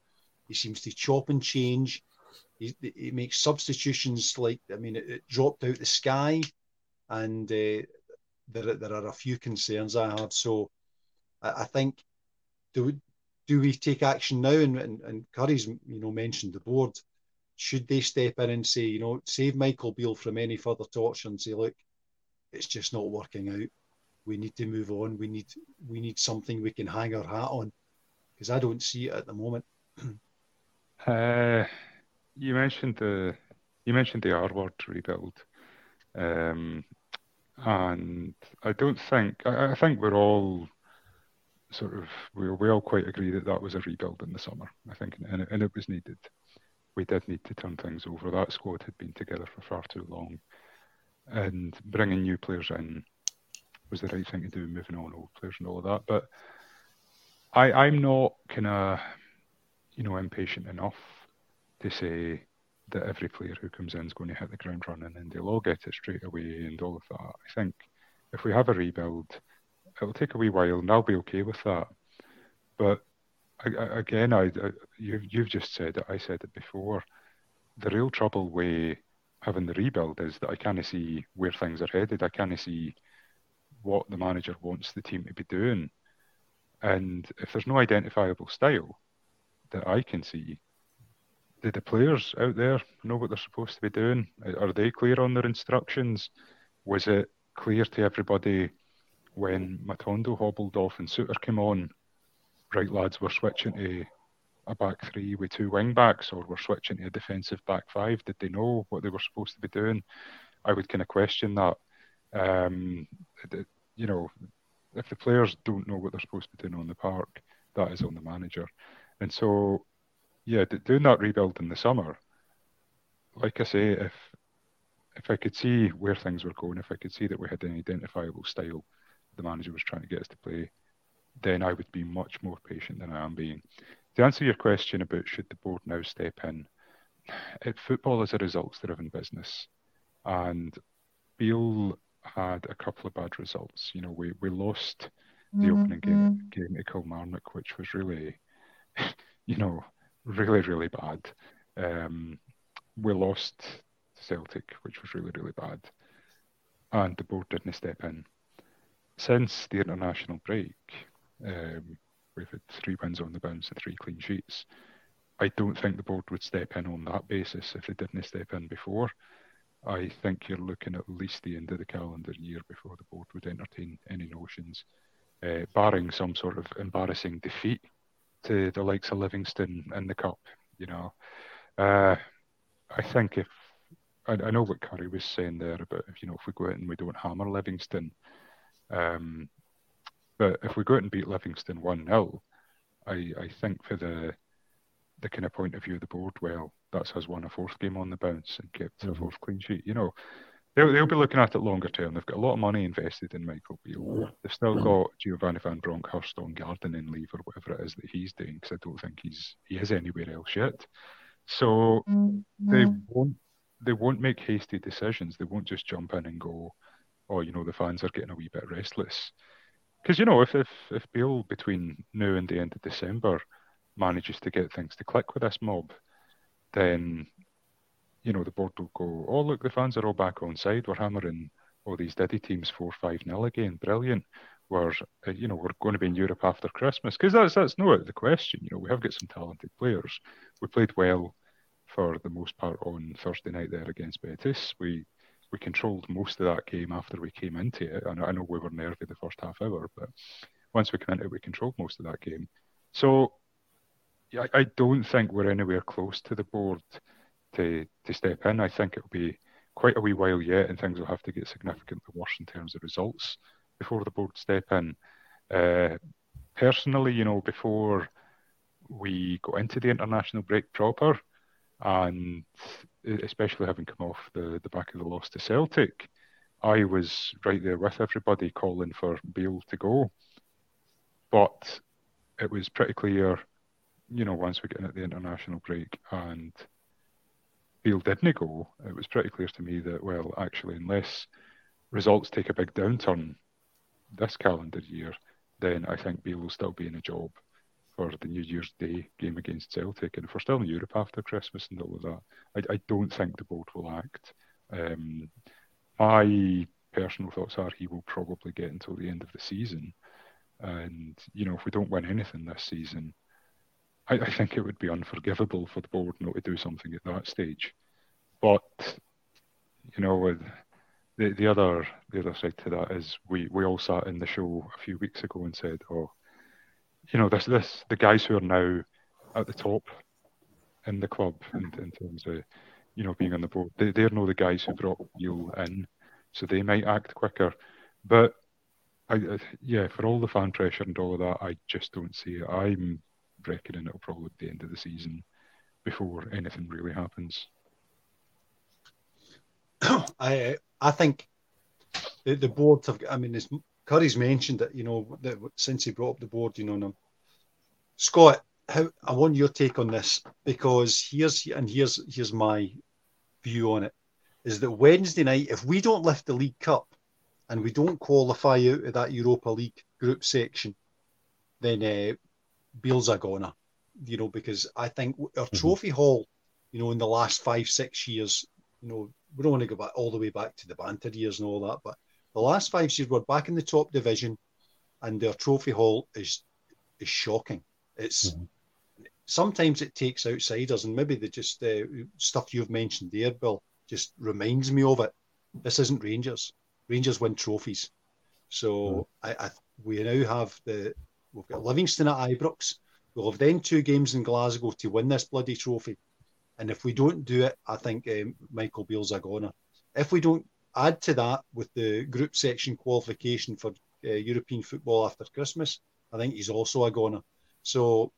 He seems to chop and change. He, he makes substitutions like, I mean, it, it dropped out the sky, and uh, there there are a few concerns I have. So I, I think do. Do we take action now? And, and, and Curry's, you know, mentioned the board. Should they step in and say, you know, save Michael Beale from any further torture and say, look, it's just not working out. We need to move on. We need we need something we can hang our hat on, because I don't see it at the moment. uh, you mentioned the you mentioned the R word, rebuild, um, and I don't think I, I think we're all sort of, we were all quite agree that that was a rebuild in the summer, I think, and it, and it was needed. We did need to turn things over. That squad had been together for far too long, and bringing new players in was the right thing to do, moving on old players and all of that. But I, I'm not kind of, you know, impatient enough to say that every player who comes in is going to hit the ground running and they'll all get it straight away and all of that. I think if we have a rebuild, it'll take a wee while, and I'll be okay with that. But I, I, again, I, I you've, you've just said it, I said it before, the real trouble with having the rebuild is that I can't see where things are headed. I can't see what the manager wants the team to be doing. And if there's no identifiable style that I can see, do the players out there know what they're supposed to be doing? Are they clear on their instructions? Was it clear to everybody when Matondo hobbled off and Souttar came on, right lads, we're switching to a back three with two wing backs, or we're switching to a defensive back five? Did they know what they were supposed to be doing? I would kind of question that. Um, you know, if the players don't know what they're supposed to be doing on the park, that is on the manager. And so, yeah, doing that rebuild in the summer, like I say, if if I could see where things were going, if I could see that we had an identifiable style the manager was trying to get us to play, then I would be much more patient than I am being. To answer your question about should the board now step in, it, football is a results-driven business. And Beale had a couple of bad results. You know, we, we lost the mm-hmm. opening game, game to Kilmarnock, which was really, you know, really, really bad. Um, we lost Celtic, which was really, really bad. And the board didn't step in. Since the international break, um, we've had three wins on the bounce and three clean sheets. I don't think the board would step in on that basis if they didn't step in before. I think you're looking at least the end of the calendar year before the board would entertain any notions, uh, barring some sort of embarrassing defeat to the likes of Livingston in the Cup. You know, uh, I think if I, I know what Curry was saying there about, you know, if we go out and we don't hammer Livingston, um, but if we go out and beat Livingston one nil, I, I think for the the kind of point of view of the board, well, that's us won a fourth game on the bounce and kept mm-hmm. a fourth clean sheet. You know, they'll, they'll be looking at it longer term. They've got a lot of money invested in Michael Beale. They've still got Giovanni van Bronckhorst on gardening leave or whatever it is that he's doing, because I don't think he's he is anywhere else yet. So mm-hmm. they won't they won't make hasty decisions. They won't just jump in and go, oh, you know, the fans are getting a wee bit restless. Because, you know, if, if, if Beale between now and the end of December manages to get things to click with this mob, then, you know, the board will go, oh, look, the fans are all back on side. We're hammering all these diddy teams four five nil again. Brilliant. We're, uh, you know, we're going to be in Europe after Christmas. Because that's, that's no out of the question. You know, we have got some talented players. We played well for the most part on Thursday night there against Betis. We we controlled most of that game after we came into it. I know, I know we were nervy the first half hour, but once we came into it, we controlled most of that game. So, I don't think we're anywhere close to the board to to step in. I think it'll be quite a wee while yet, and things will have to get significantly worse in terms of results before the board step in. Uh, personally, you know, before we go into the international break proper, and especially having come off the, the back of the loss to Celtic, I was right there with everybody calling for Beale to go. But it was pretty clear, you know, once we get in at the international break and Beale didn't go, it was pretty clear to me that, well, actually, unless results take a big downturn this calendar year, then I think Beale will still be in a job for the New Year's Day game against Celtic. And if we're still in Europe after Christmas and all of that, I, I don't think the board will act. Um, my personal thoughts are he will probably get until the end of the season. And, you know, if we don't win anything this season, I, I think it would be unforgivable for the board not to do something at that stage. But, you know, the the other the other side to that is we, we all sat in the show a few weeks ago and said, oh, you know, this this the guys who are now at the top in the club in, in terms of, you know, being on the board, they, they're not the guys who brought Beale in, so they might act quicker. But I, uh, yeah, for all the fan pressure and all of that, I just don't see it. I'm reckoning it'll probably be the end of the season before anything really happens. I I think the, the board have. I mean, Curry's mentioned it. You know, that since he brought up the board, you know, and, um, Scott, how I want your take on this, because here's and here's here's my view on it. Is that Wednesday night, if we don't lift the League Cup and we don't qualify out of that Europa League group section, then uh, Beale's a goner, you know, because I think our mm-hmm. trophy haul, you know, in the last five, six years, you know, we don't want to go back all the way back to the Banter years and all that, but the last five years we're back in the top division and their trophy haul is is shocking. It's mm-hmm. sometimes it takes outsiders, and maybe the just uh, stuff you've mentioned there, Bill, just reminds me of it. This isn't Rangers. Rangers win trophies. So mm-hmm. I, I, we now have the, we've got Livingston at Ibrox. We'll have then two games in Glasgow to win this bloody trophy. And if we don't do it, I think um, Michael Beale's a goner. If we don't add to that with the group section qualification for uh, European football after Christmas, I think he's also a goner. So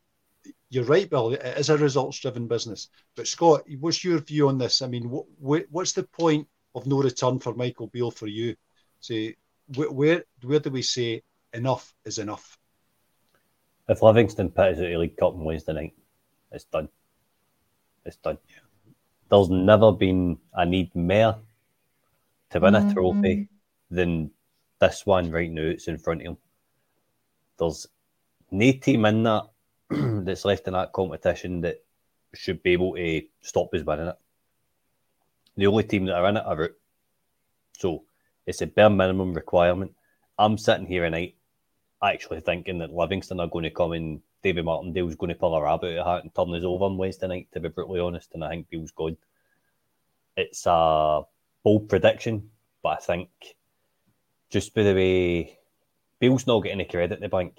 you're right, Bill. It is a results-driven business. But Scott, what's your view on this? I mean, what, what what's the point of no return for Michael Beale for you? Say, where, where where do we say enough is enough? If Livingston pitches out the League Cup on Wednesday night, it's done. It's done. Yeah. There's never been a need more to win mm-hmm. a trophy than this one right now. It's in front of him. There's no team in that that's left in that competition that should be able to stop us winning it. The only team that are in it are out. So it's a bare minimum requirement. I'm sitting here tonight actually thinking that Livingston are going to come and David Martindale is going to pull a rabbit out of hat and turn us over on Wednesday night, to be brutally honest, and I think Beale's gone. It's a bold prediction, but I think just by the way, Beale's not getting the credit in the bank.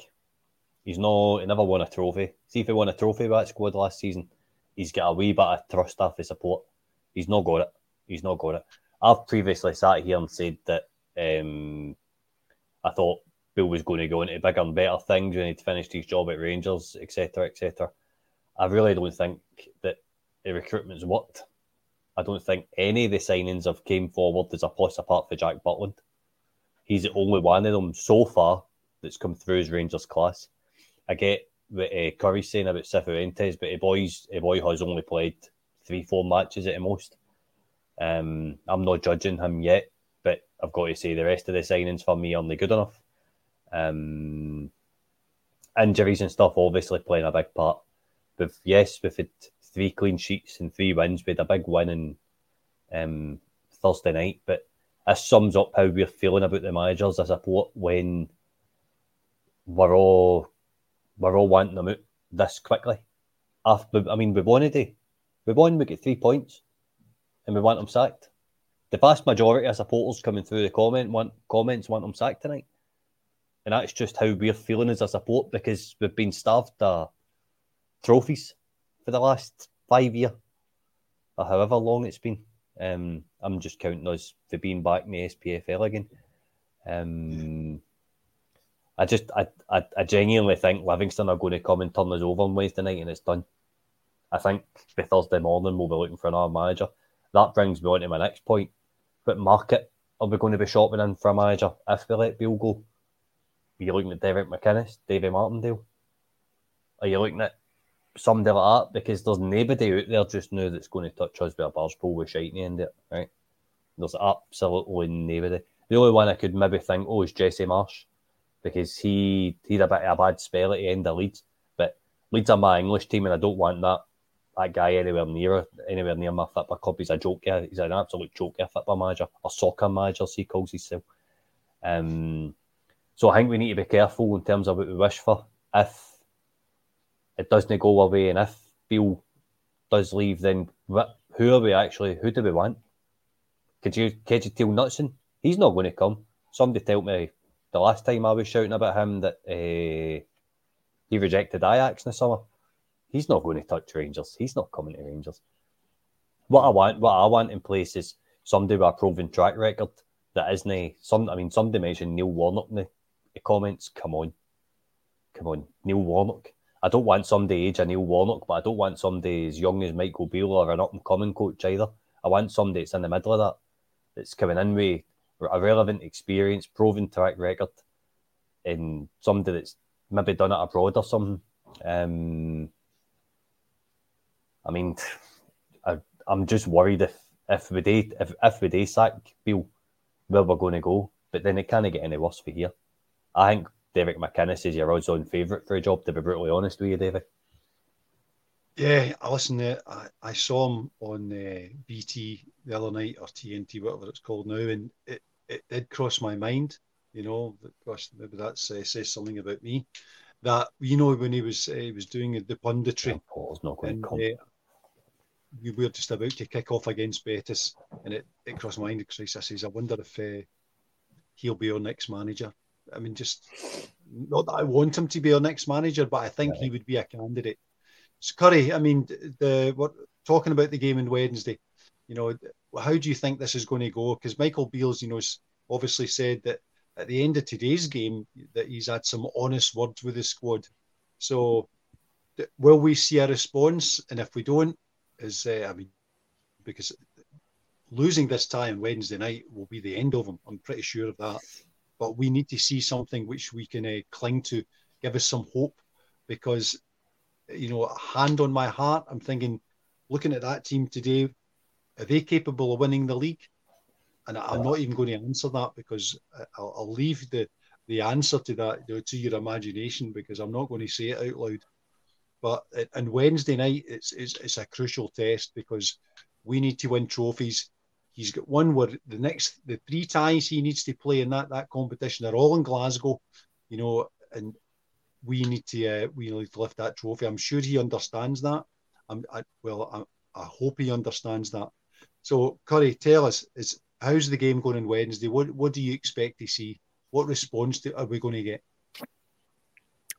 He's not, he never won a trophy. See, if he won a trophy with that squad last season, he's got a wee bit of trust off his support. He's not got it. He's not got it. I've previously sat here and said that um, I thought Bill was going to go into bigger and better things when he'd finished his job at Rangers, et cetera, et cetera. I really don't think that the recruitment's worked. I don't think any of the signings have came forward as a plus apart for Jack Butland. He's the only one of them so far that's come through his Rangers class. I get what uh, Curry's saying about Cifuentes, but a boy's a boy has only played three, four matches at the most. Um, I'm not judging him yet, but I've got to say the rest of the signings for me aren't good enough. Um, injuries and stuff obviously playing a big part. We've, yes, we've had three clean sheets and three wins. We had a big win on um, Thursday night, but this sums up how we're feeling about the managers, I support, when we're all we're all wanting them out this quickly. After, I mean, we won a day. We won, we get three points, and we want them sacked. The vast majority of supporters coming through the comment want, comments want them sacked tonight. And that's just how we're feeling as a support, because we've been starved uh, trophies for the last five years, or however long it's been. Um, I'm just counting us for being back in the S P F L again. Um, I just, I, I, I genuinely think Livingston are going to come and turn us over on Wednesday night, and it's done. I think by Thursday morning we'll be looking for another manager. That brings me on to my next point. But market are we going to be shopping in for a manager if we let Beale go? Are you looking at Derek McInnes, David Martindale? Are you looking at somebody like that? Because there's nobody out there just now that's going to touch us with a barge pole with shite in the end of it, right? There's absolutely nobody. The only one I could maybe think, oh, is Jesse Marsh, because he, he had a bit of a bad spell at the end of Leeds. But Leeds are my English team, and I don't want that that guy anywhere near anywhere near my football club. He's a joke guy. He's an absolute joke guy, football manager, or soccer manager, as he calls himself. Um... So I think we need to be careful in terms of what we wish for. If it doesn't go away and if Beale does leave, then who are we actually, who do we want? Could you, could you tell Knutson? He's not going to come. Somebody told me the last time I was shouting about him that uh, he rejected Ajax in the summer. He's not going to touch Rangers. He's not coming to Rangers. What I want, what I want in place is somebody with a proven track record that isn't, some, I mean, somebody mentioned Neil Warnock in the comments, come on. Come on, Neil Warnock. I don't want somebody age a Neil Warnock, but I don't want somebody as young as Michael Beale or an up-and-coming coach either. I want somebody that's in the middle of that, that's coming in with a relevant experience, proven track record, and somebody that's maybe done it abroad or something. Um, I mean, I, I'm just worried if, if we did if, if we did sack Beale, where we're going to go. But then it can't get any worse for here. I think Derek McInnes is your odds-on favourite for a job, to be brutally honest with you, David. Yeah, I listen, uh, I, I saw him on uh, B T the other night, or T N T, whatever it's called now, and it, it did cross my mind, you know, that, gosh, maybe that uh, says something about me, that, you know, when he was uh, he was doing the punditry, oh, not going and, to come. Uh, we were just about to kick off against Betis, and it, it crossed my mind, because I says, I wonder if uh, he'll be our next manager. I mean, just not that I want him to be our next manager, but I think right. he would be a candidate. So Curry, I mean, the we're talking about the game on Wednesday. You know, how do you think this is going to go? Because Michael Beale's, you know, obviously said that at the end of today's game that he's had some honest words with his squad. So will we see a response? And if we don't, is uh, I mean, because losing this tie on Wednesday night will be the end of him. I'm pretty sure of that. But we need to see something which we can uh, cling to, give us some hope, because, you know, hand on my heart, I'm thinking, looking at that team today, are they capable of winning the league? And I'm not even going to answer that, because I'll, I'll leave the, the answer to that, you know, to your imagination, because I'm not going to say it out loud. But on Wednesday night, it's, it's it's a crucial test, because we need to win trophies. He's got one where the next, the three ties he needs to play in that that competition are all in Glasgow, you know, and we need to uh, we need to lift that trophy. I'm sure he understands that. I'm, I, well, I'm, I hope he understands that. So, Curry, tell us, is how's the game going on Wednesday? What what do you expect to see? What response to, are we going to get?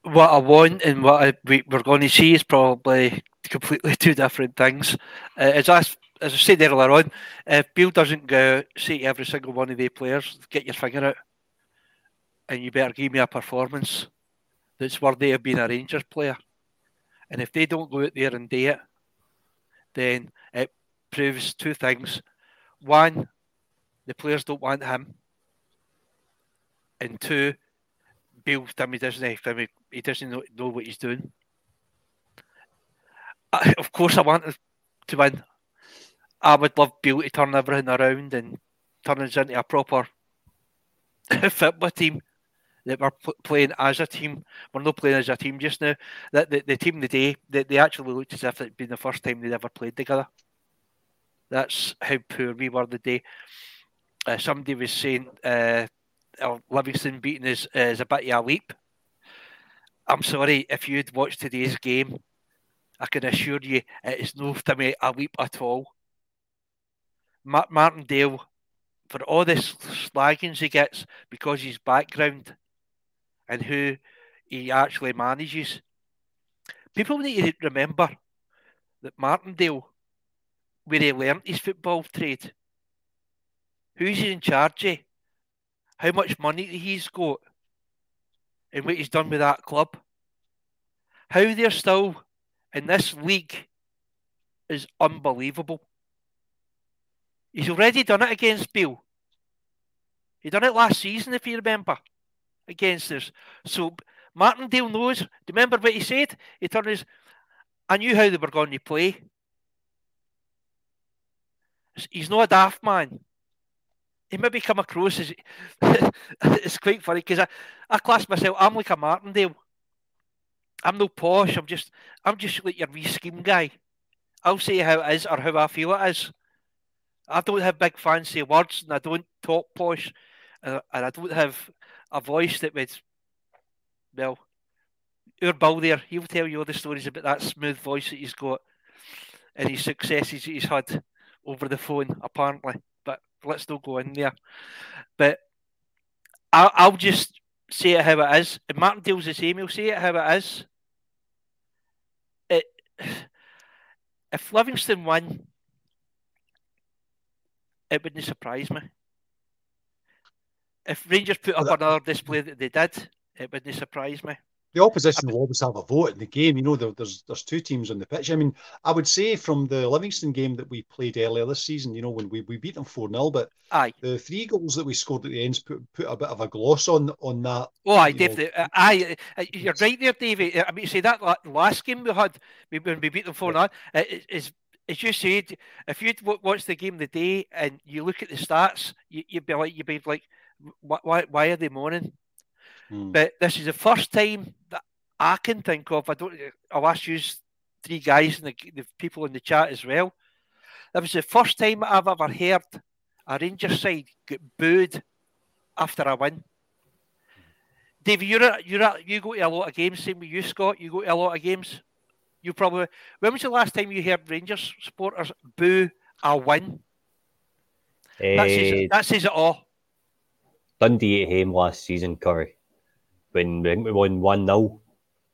What I want and what I, we, we're going to see is probably completely two different things. Uh, as I As I said earlier on, if Beale doesn't go, say to every single one of the players, get your finger out and you better give me a performance that's worthy of being a Rangers player. And if they don't go out there and do it, then it proves two things. One, the players don't want him. And two, Beale, he doesn't, he doesn't know what he's doing. I, of course, I want to win. I would love Beale to turn everything around and turn us into a proper football team that we're p- playing as a team. We're not playing as a team just now. That the, the team today, they, they actually looked as if it'd been the first time they'd ever played together. That's how poor we were today. Uh, somebody was saying uh, Livingston beating is, is a bit of a leap. I'm sorry, if you'd watched today's game, I can assure you it is no to me a leap at all. Martindale, for all the slaggings he gets because of his background and who he actually manages, people need to remember that Martindale, where he learnt his football trade, who's he in charge of, how much money he's got, and what he's done with that club, how they're still in this league is unbelievable. He's already done it against Beale. He done it last season, if you remember, against us. So Martindale knows. Remember what he said? He turned his, I knew how they were going to play. He's not a daft man. He maybe come across as it's quite funny, because I, I class myself, I'm like a Martindale. I'm no posh. I'm just I'm just like your wee scheme guy. I'll say how it is or how I feel it is. I don't have big fancy words, and I don't talk posh, uh, and I don't have a voice that would, well, our Bill there, he'll tell you all the stories about that smooth voice that he's got and his successes that he's had over the phone, apparently. But let's not go in there. But I'll, I'll just say it how it is. And Martindale's the same, he'll say it how it is. It, if Livingston won, it wouldn't surprise me. if Rangers put up that, another display that they did, it wouldn't surprise me. The opposition I mean, will always have a vote in the game. You know, there, there's there's two teams on the pitch. I mean, I would say from the Livingston game that we played earlier this season, you know, when we, we beat them four nil, but aye. the three goals that we scored at the end put, put a bit of a gloss on on that. Oh, aye, you definitely. Know. Aye, you're right there, Davy. I mean, you say that last game we had, when we beat them four nil, is, as you said, if you'd watched the game the day and you look at the stats, you, you'd be like, you'd be like, why, why are they moaning? Hmm. But this is the first time that I can think of. I don't. I'll ask you three guys and the, the people in the chat as well. That was the first time I've ever heard a Rangers side get booed after a win. Davey, you're a, you're a, you go to a lot of games. Same with you, Scott. You go to a lot of games. You probably. When was the last time you heard Rangers supporters boo a win? Uh, that, says, that says it all. Dundee at home last season, Curry. When we won one nil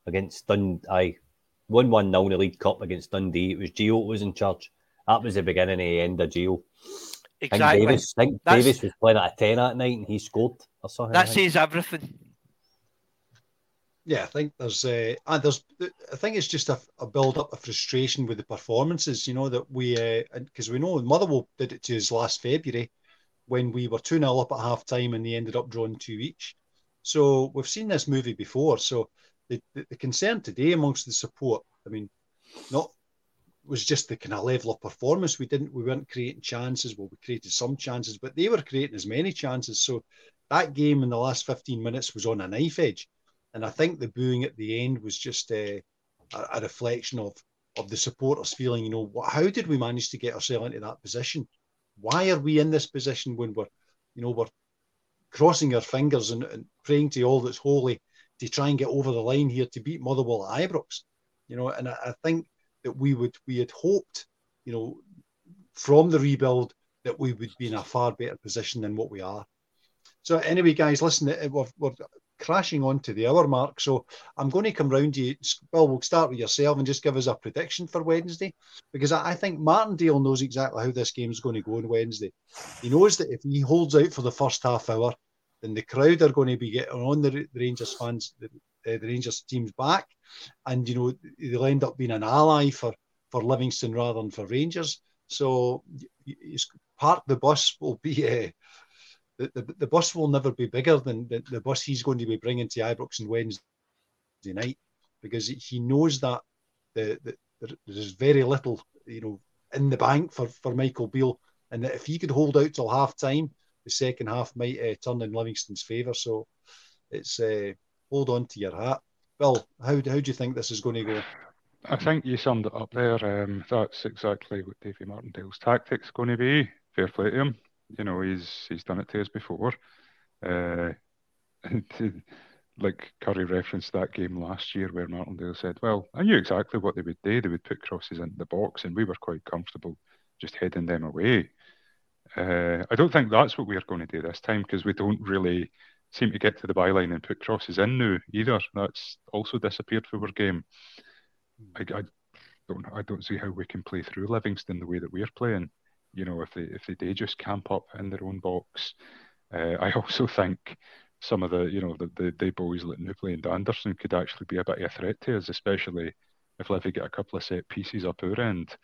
against Dundee, I won one nil in the League Cup against Dundee. It was Geo that was in charge. That was the beginning and the end of Geo. Exactly. I think Davis, I think Davis was playing at a ten that night and he scored or something. That says everything. Yeah, I think there's, uh, and there's, I think it's just a, a build up of frustration with the performances, you know, that we, because uh, we know Motherwell did it to us last February when we were two nil up at half time and they ended up drawing two each. So we've seen this movie before. So the, the, the concern today amongst the support, I mean, not was just the kind of level of performance. We didn't, we weren't creating chances. Well, we created some chances, but they were creating as many chances. So that game in the last fifteen minutes was on a knife edge, and I think the booing at the end was just a, a, a reflection of of the supporters feeling, you know, what, how did we manage to get ourselves into that position? Why are we in this position when we're, you know, we're crossing our fingers and, and praying to all that's holy to try and get over the line here to beat Motherwell at Ibrox, you know? And I, I think that we would, we had hoped, you know, from the rebuild that we would be in a far better position than what we are. So anyway, guys, listen, we're, we're crashing on to the hour mark. So I'm going to come round to you. Well, we'll start with yourself and just give us a prediction for Wednesday, because I, I think Martindale knows exactly how this game is going to go on Wednesday. He knows that if he holds out for the first half hour, then the crowd are going to be getting on the, the Rangers fans, the, uh, the Rangers team's back, and you know they'll end up being an ally for, for Livingston rather than for Rangers. So part of the bus will be uh, the, the the bus will never be bigger than the, the bus he's going to be bringing to Ibrox on Wednesday night, because he knows that the, the, the, there's very little you know in the bank for, for Michael Beale, and that if he could hold out till half time, the second half might uh, turn in Livingston's favour. So it's uh, hold on to your hat. Bill, how, how do you think this is going to go? I think you summed it up there. Um, that's exactly what Davy Martindale's tactic's going to be. Fair play to him. You know, he's he's done it to us before. Uh, like Curry referenced that game last year where Martindale said, well, I knew exactly what they would do. They would put crosses into the box and we were quite comfortable just heading them away. Uh, I don't think that's what we're going to do this time, because we don't really seem to get to the byline and put crosses in now either. That's also disappeared for our game. I, I don't I don't see how we can play through Livingston the way that we're playing. You know, if they if they, they just camp up in their own box. Uh, I also think some of the you know the the, the boys like Nupley and Anderson could actually be a bit of a threat to us, especially if Livy get a couple of set pieces up our end.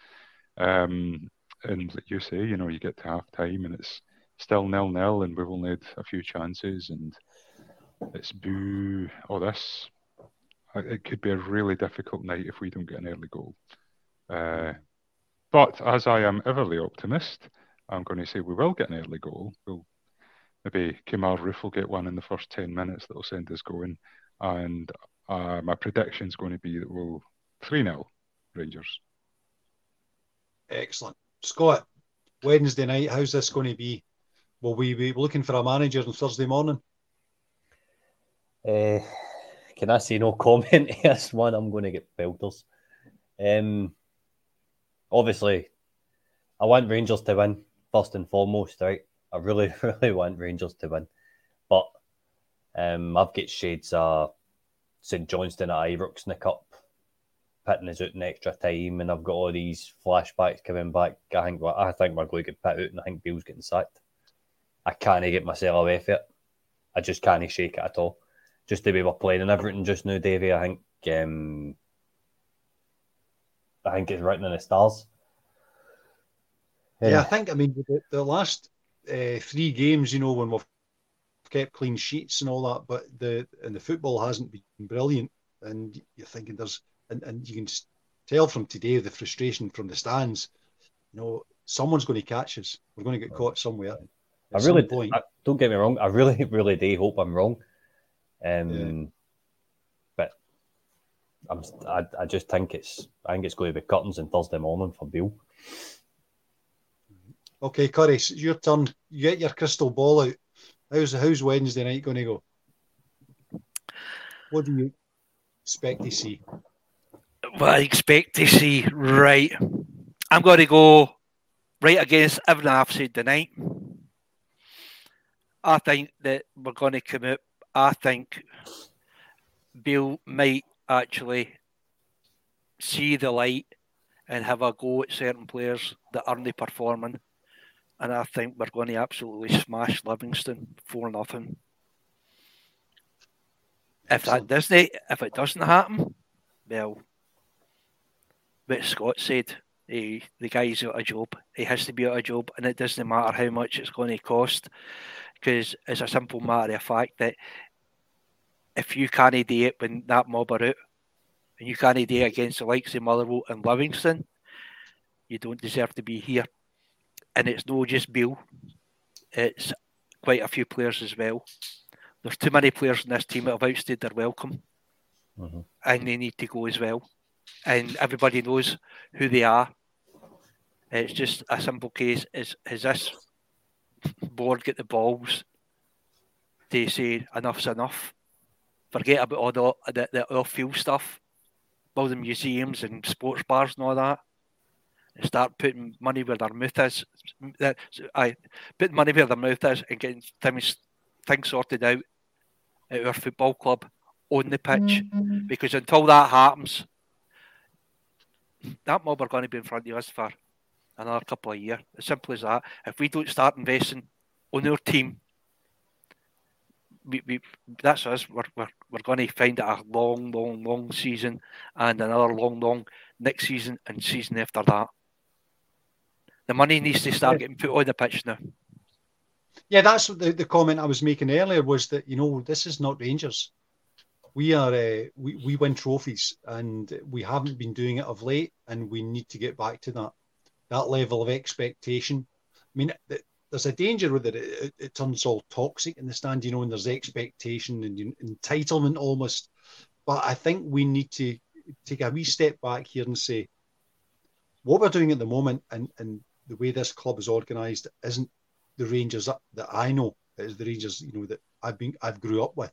Um, And like you say, you know, you get to half time and it's still nil nil, and we've only had a few chances, and it's boo all this. It could be a really difficult night if we don't get an early goal. Uh, but as I am everly optimist, I'm going to say we will get an early goal. We'll maybe Kemar Roofe will get one in the first ten minutes that will send us going. And uh, my prediction is going to be that we'll three nil Rangers. Excellent. Scott, Wednesday night, how's this going to be? Will we be looking for a manager on Thursday morning? Uh, can I say no comment? Yes, one, I'm going to get belters. Um, obviously, I want Rangers to win, first and foremost, right? I really, really want Rangers to win. But um, I've got shades of St Johnstone at Ibrox in the Cup, pitting us out in extra time, and I've got all these flashbacks coming back. I think I think we're going to get put out, and I think Beale's getting sacked. I can't get myself away from it. I just can't shake it at all. Just the way we're playing and everything just now, Davy, I think um, I think it's written in the stars. Yeah, yeah I think, I mean, the, the last uh, three games, you know, when we've kept clean sheets and all that, but the and the football hasn't been brilliant. And you're thinking there's, and, and you can just tell from today the frustration from the stands, you know, someone's going to catch us. We're going to get caught somewhere. I really, some d- I, don't get me wrong, I really, really do hope I'm wrong. Um, yeah. But I'm, I, I just think it's, I think it's going to be curtains on Thursday morning for Beale. Okay, Curry, it's your turn. You get your crystal ball out. How's how's Wednesday night going to go? What do you expect to see? What I expect to see, right? I'm going to go right against everything I've said tonight. I think that we're going to come out. I think Beale might actually see the light and have a go at certain players that aren't performing. And I think we're going to absolutely smash Livingston four nothing. If that doesn't, if it doesn't happen, well, what Scott said, he, the guy's out of a job. He has to be out of a job, and it doesn't matter how much it's going to cost, because it's a simple matter of fact that if you can't do it when that mob are out, and you can't do it against the likes of Motherwell and Livingston, you don't deserve to be here. And it's not just Beale, it's quite a few players as well. There's too many players in this team that have outstayed their welcome, mm-hmm. and they need to go as well. And everybody knows who they are. It's just a simple case. Is has this board got the balls to say enough's enough? Forget about all the, the, the off-field stuff, all the museums and sports bars and all that. And start putting money where their mouth is. I put money where their mouth is and getting things things sorted out at our football club on the pitch. Mm-hmm. Because until that happens, that mob are going to be in front of us for another couple of years. As simple as that. If we don't start investing on our team, we, we that's us. We're, we're we're going to find it a long, long, long season and another long, long next season and season after that. The money needs to start yeah. getting put on the pitch now. Yeah, that's the, the comment I was making earlier was that, you know, this is not Rangers. We are uh, we, we win trophies and we haven't been doing it of late, and we need to get back to that. That level of expectation. I mean, there's a danger with it. It, it, it turns all toxic in the stand, you know, and there's expectation and you, entitlement almost. But I think we need to take a wee step back here and say, what we're doing at the moment and, and the way this club is organised isn't the Rangers that I know. It is the Rangers, you know, that I've been, I've grew up with.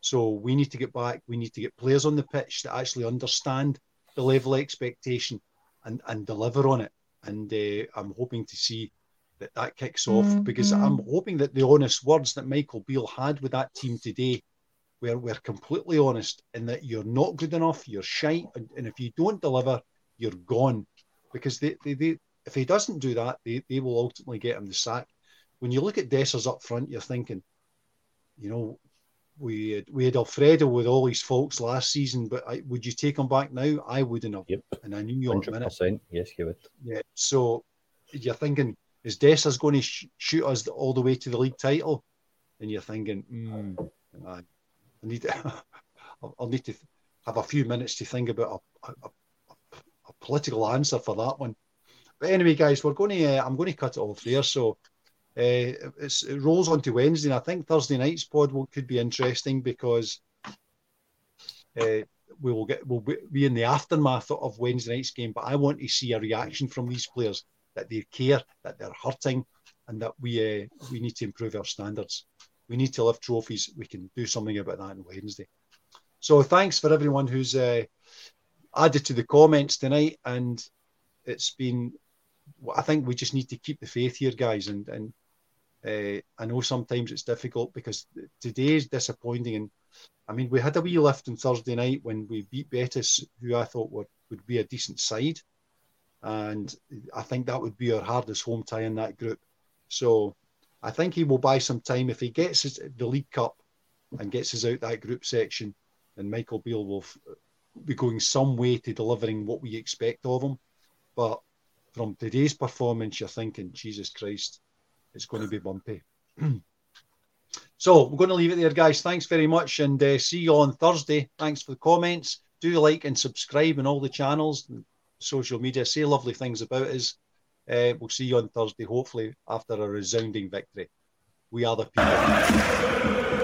So we need to get back. We need to get players on the pitch that actually understand the level of expectation and, and deliver on it. And uh, I'm hoping to see that that kicks off, mm-hmm. because I'm hoping that the honest words that Michael Beale had with that team today, where we're completely honest in that you're not good enough, you're shite, and, and if you don't deliver, you're gone. Because they, they, they, if he doesn't do that, they, they will ultimately get him the sack. When you look at Dessers up front, you're thinking, you know, we had, we had Alfredo with all his faults last season, but I, would you take him back now? I wouldn't have. Yep. And I knew you on a minute. Yes, you would. Yeah. So you're thinking, is Dessers going to sh- shoot us all the way to the league title? And you're thinking, mm, I, I need, I'll, I'll need to have a few minutes to think about a, a, a, a political answer for that one. But anyway, guys, we're going to. Uh, I'm going to cut it off there. So. Uh, it's, it rolls on to Wednesday, and I think Thursday night's pod will, could be interesting because uh, we will get we'll be in the aftermath of Wednesday night's game. But I want to see a reaction from these players that they care, that they're hurting, and that we uh, we need to improve our standards. We need to lift trophies. We can do something about that on Wednesday. So thanks for everyone who's uh, added to the comments tonight, and it's been. I think we just need to keep the faith here, guys, and and. Uh, I know sometimes it's difficult because today is disappointing, and I mean we had a wee lift on Thursday night when we beat Betis, who I thought were, would be a decent side, and I think that would be our hardest home tie in that group. So I think he will buy some time if he gets his, the League Cup and gets us out that group section. And Michael Beale will f- be going some way to delivering what we expect of him. But from today's performance, you're thinking, Jesus Christ, it's going to be bumpy. So we're going to leave it there, guys. Thanks very much, and uh, see you on Thursday. Thanks for the comments. Do like and subscribe on all the channels and social media. Say lovely things about us. Uh, we'll see you on Thursday, hopefully, after a resounding victory. We are the people.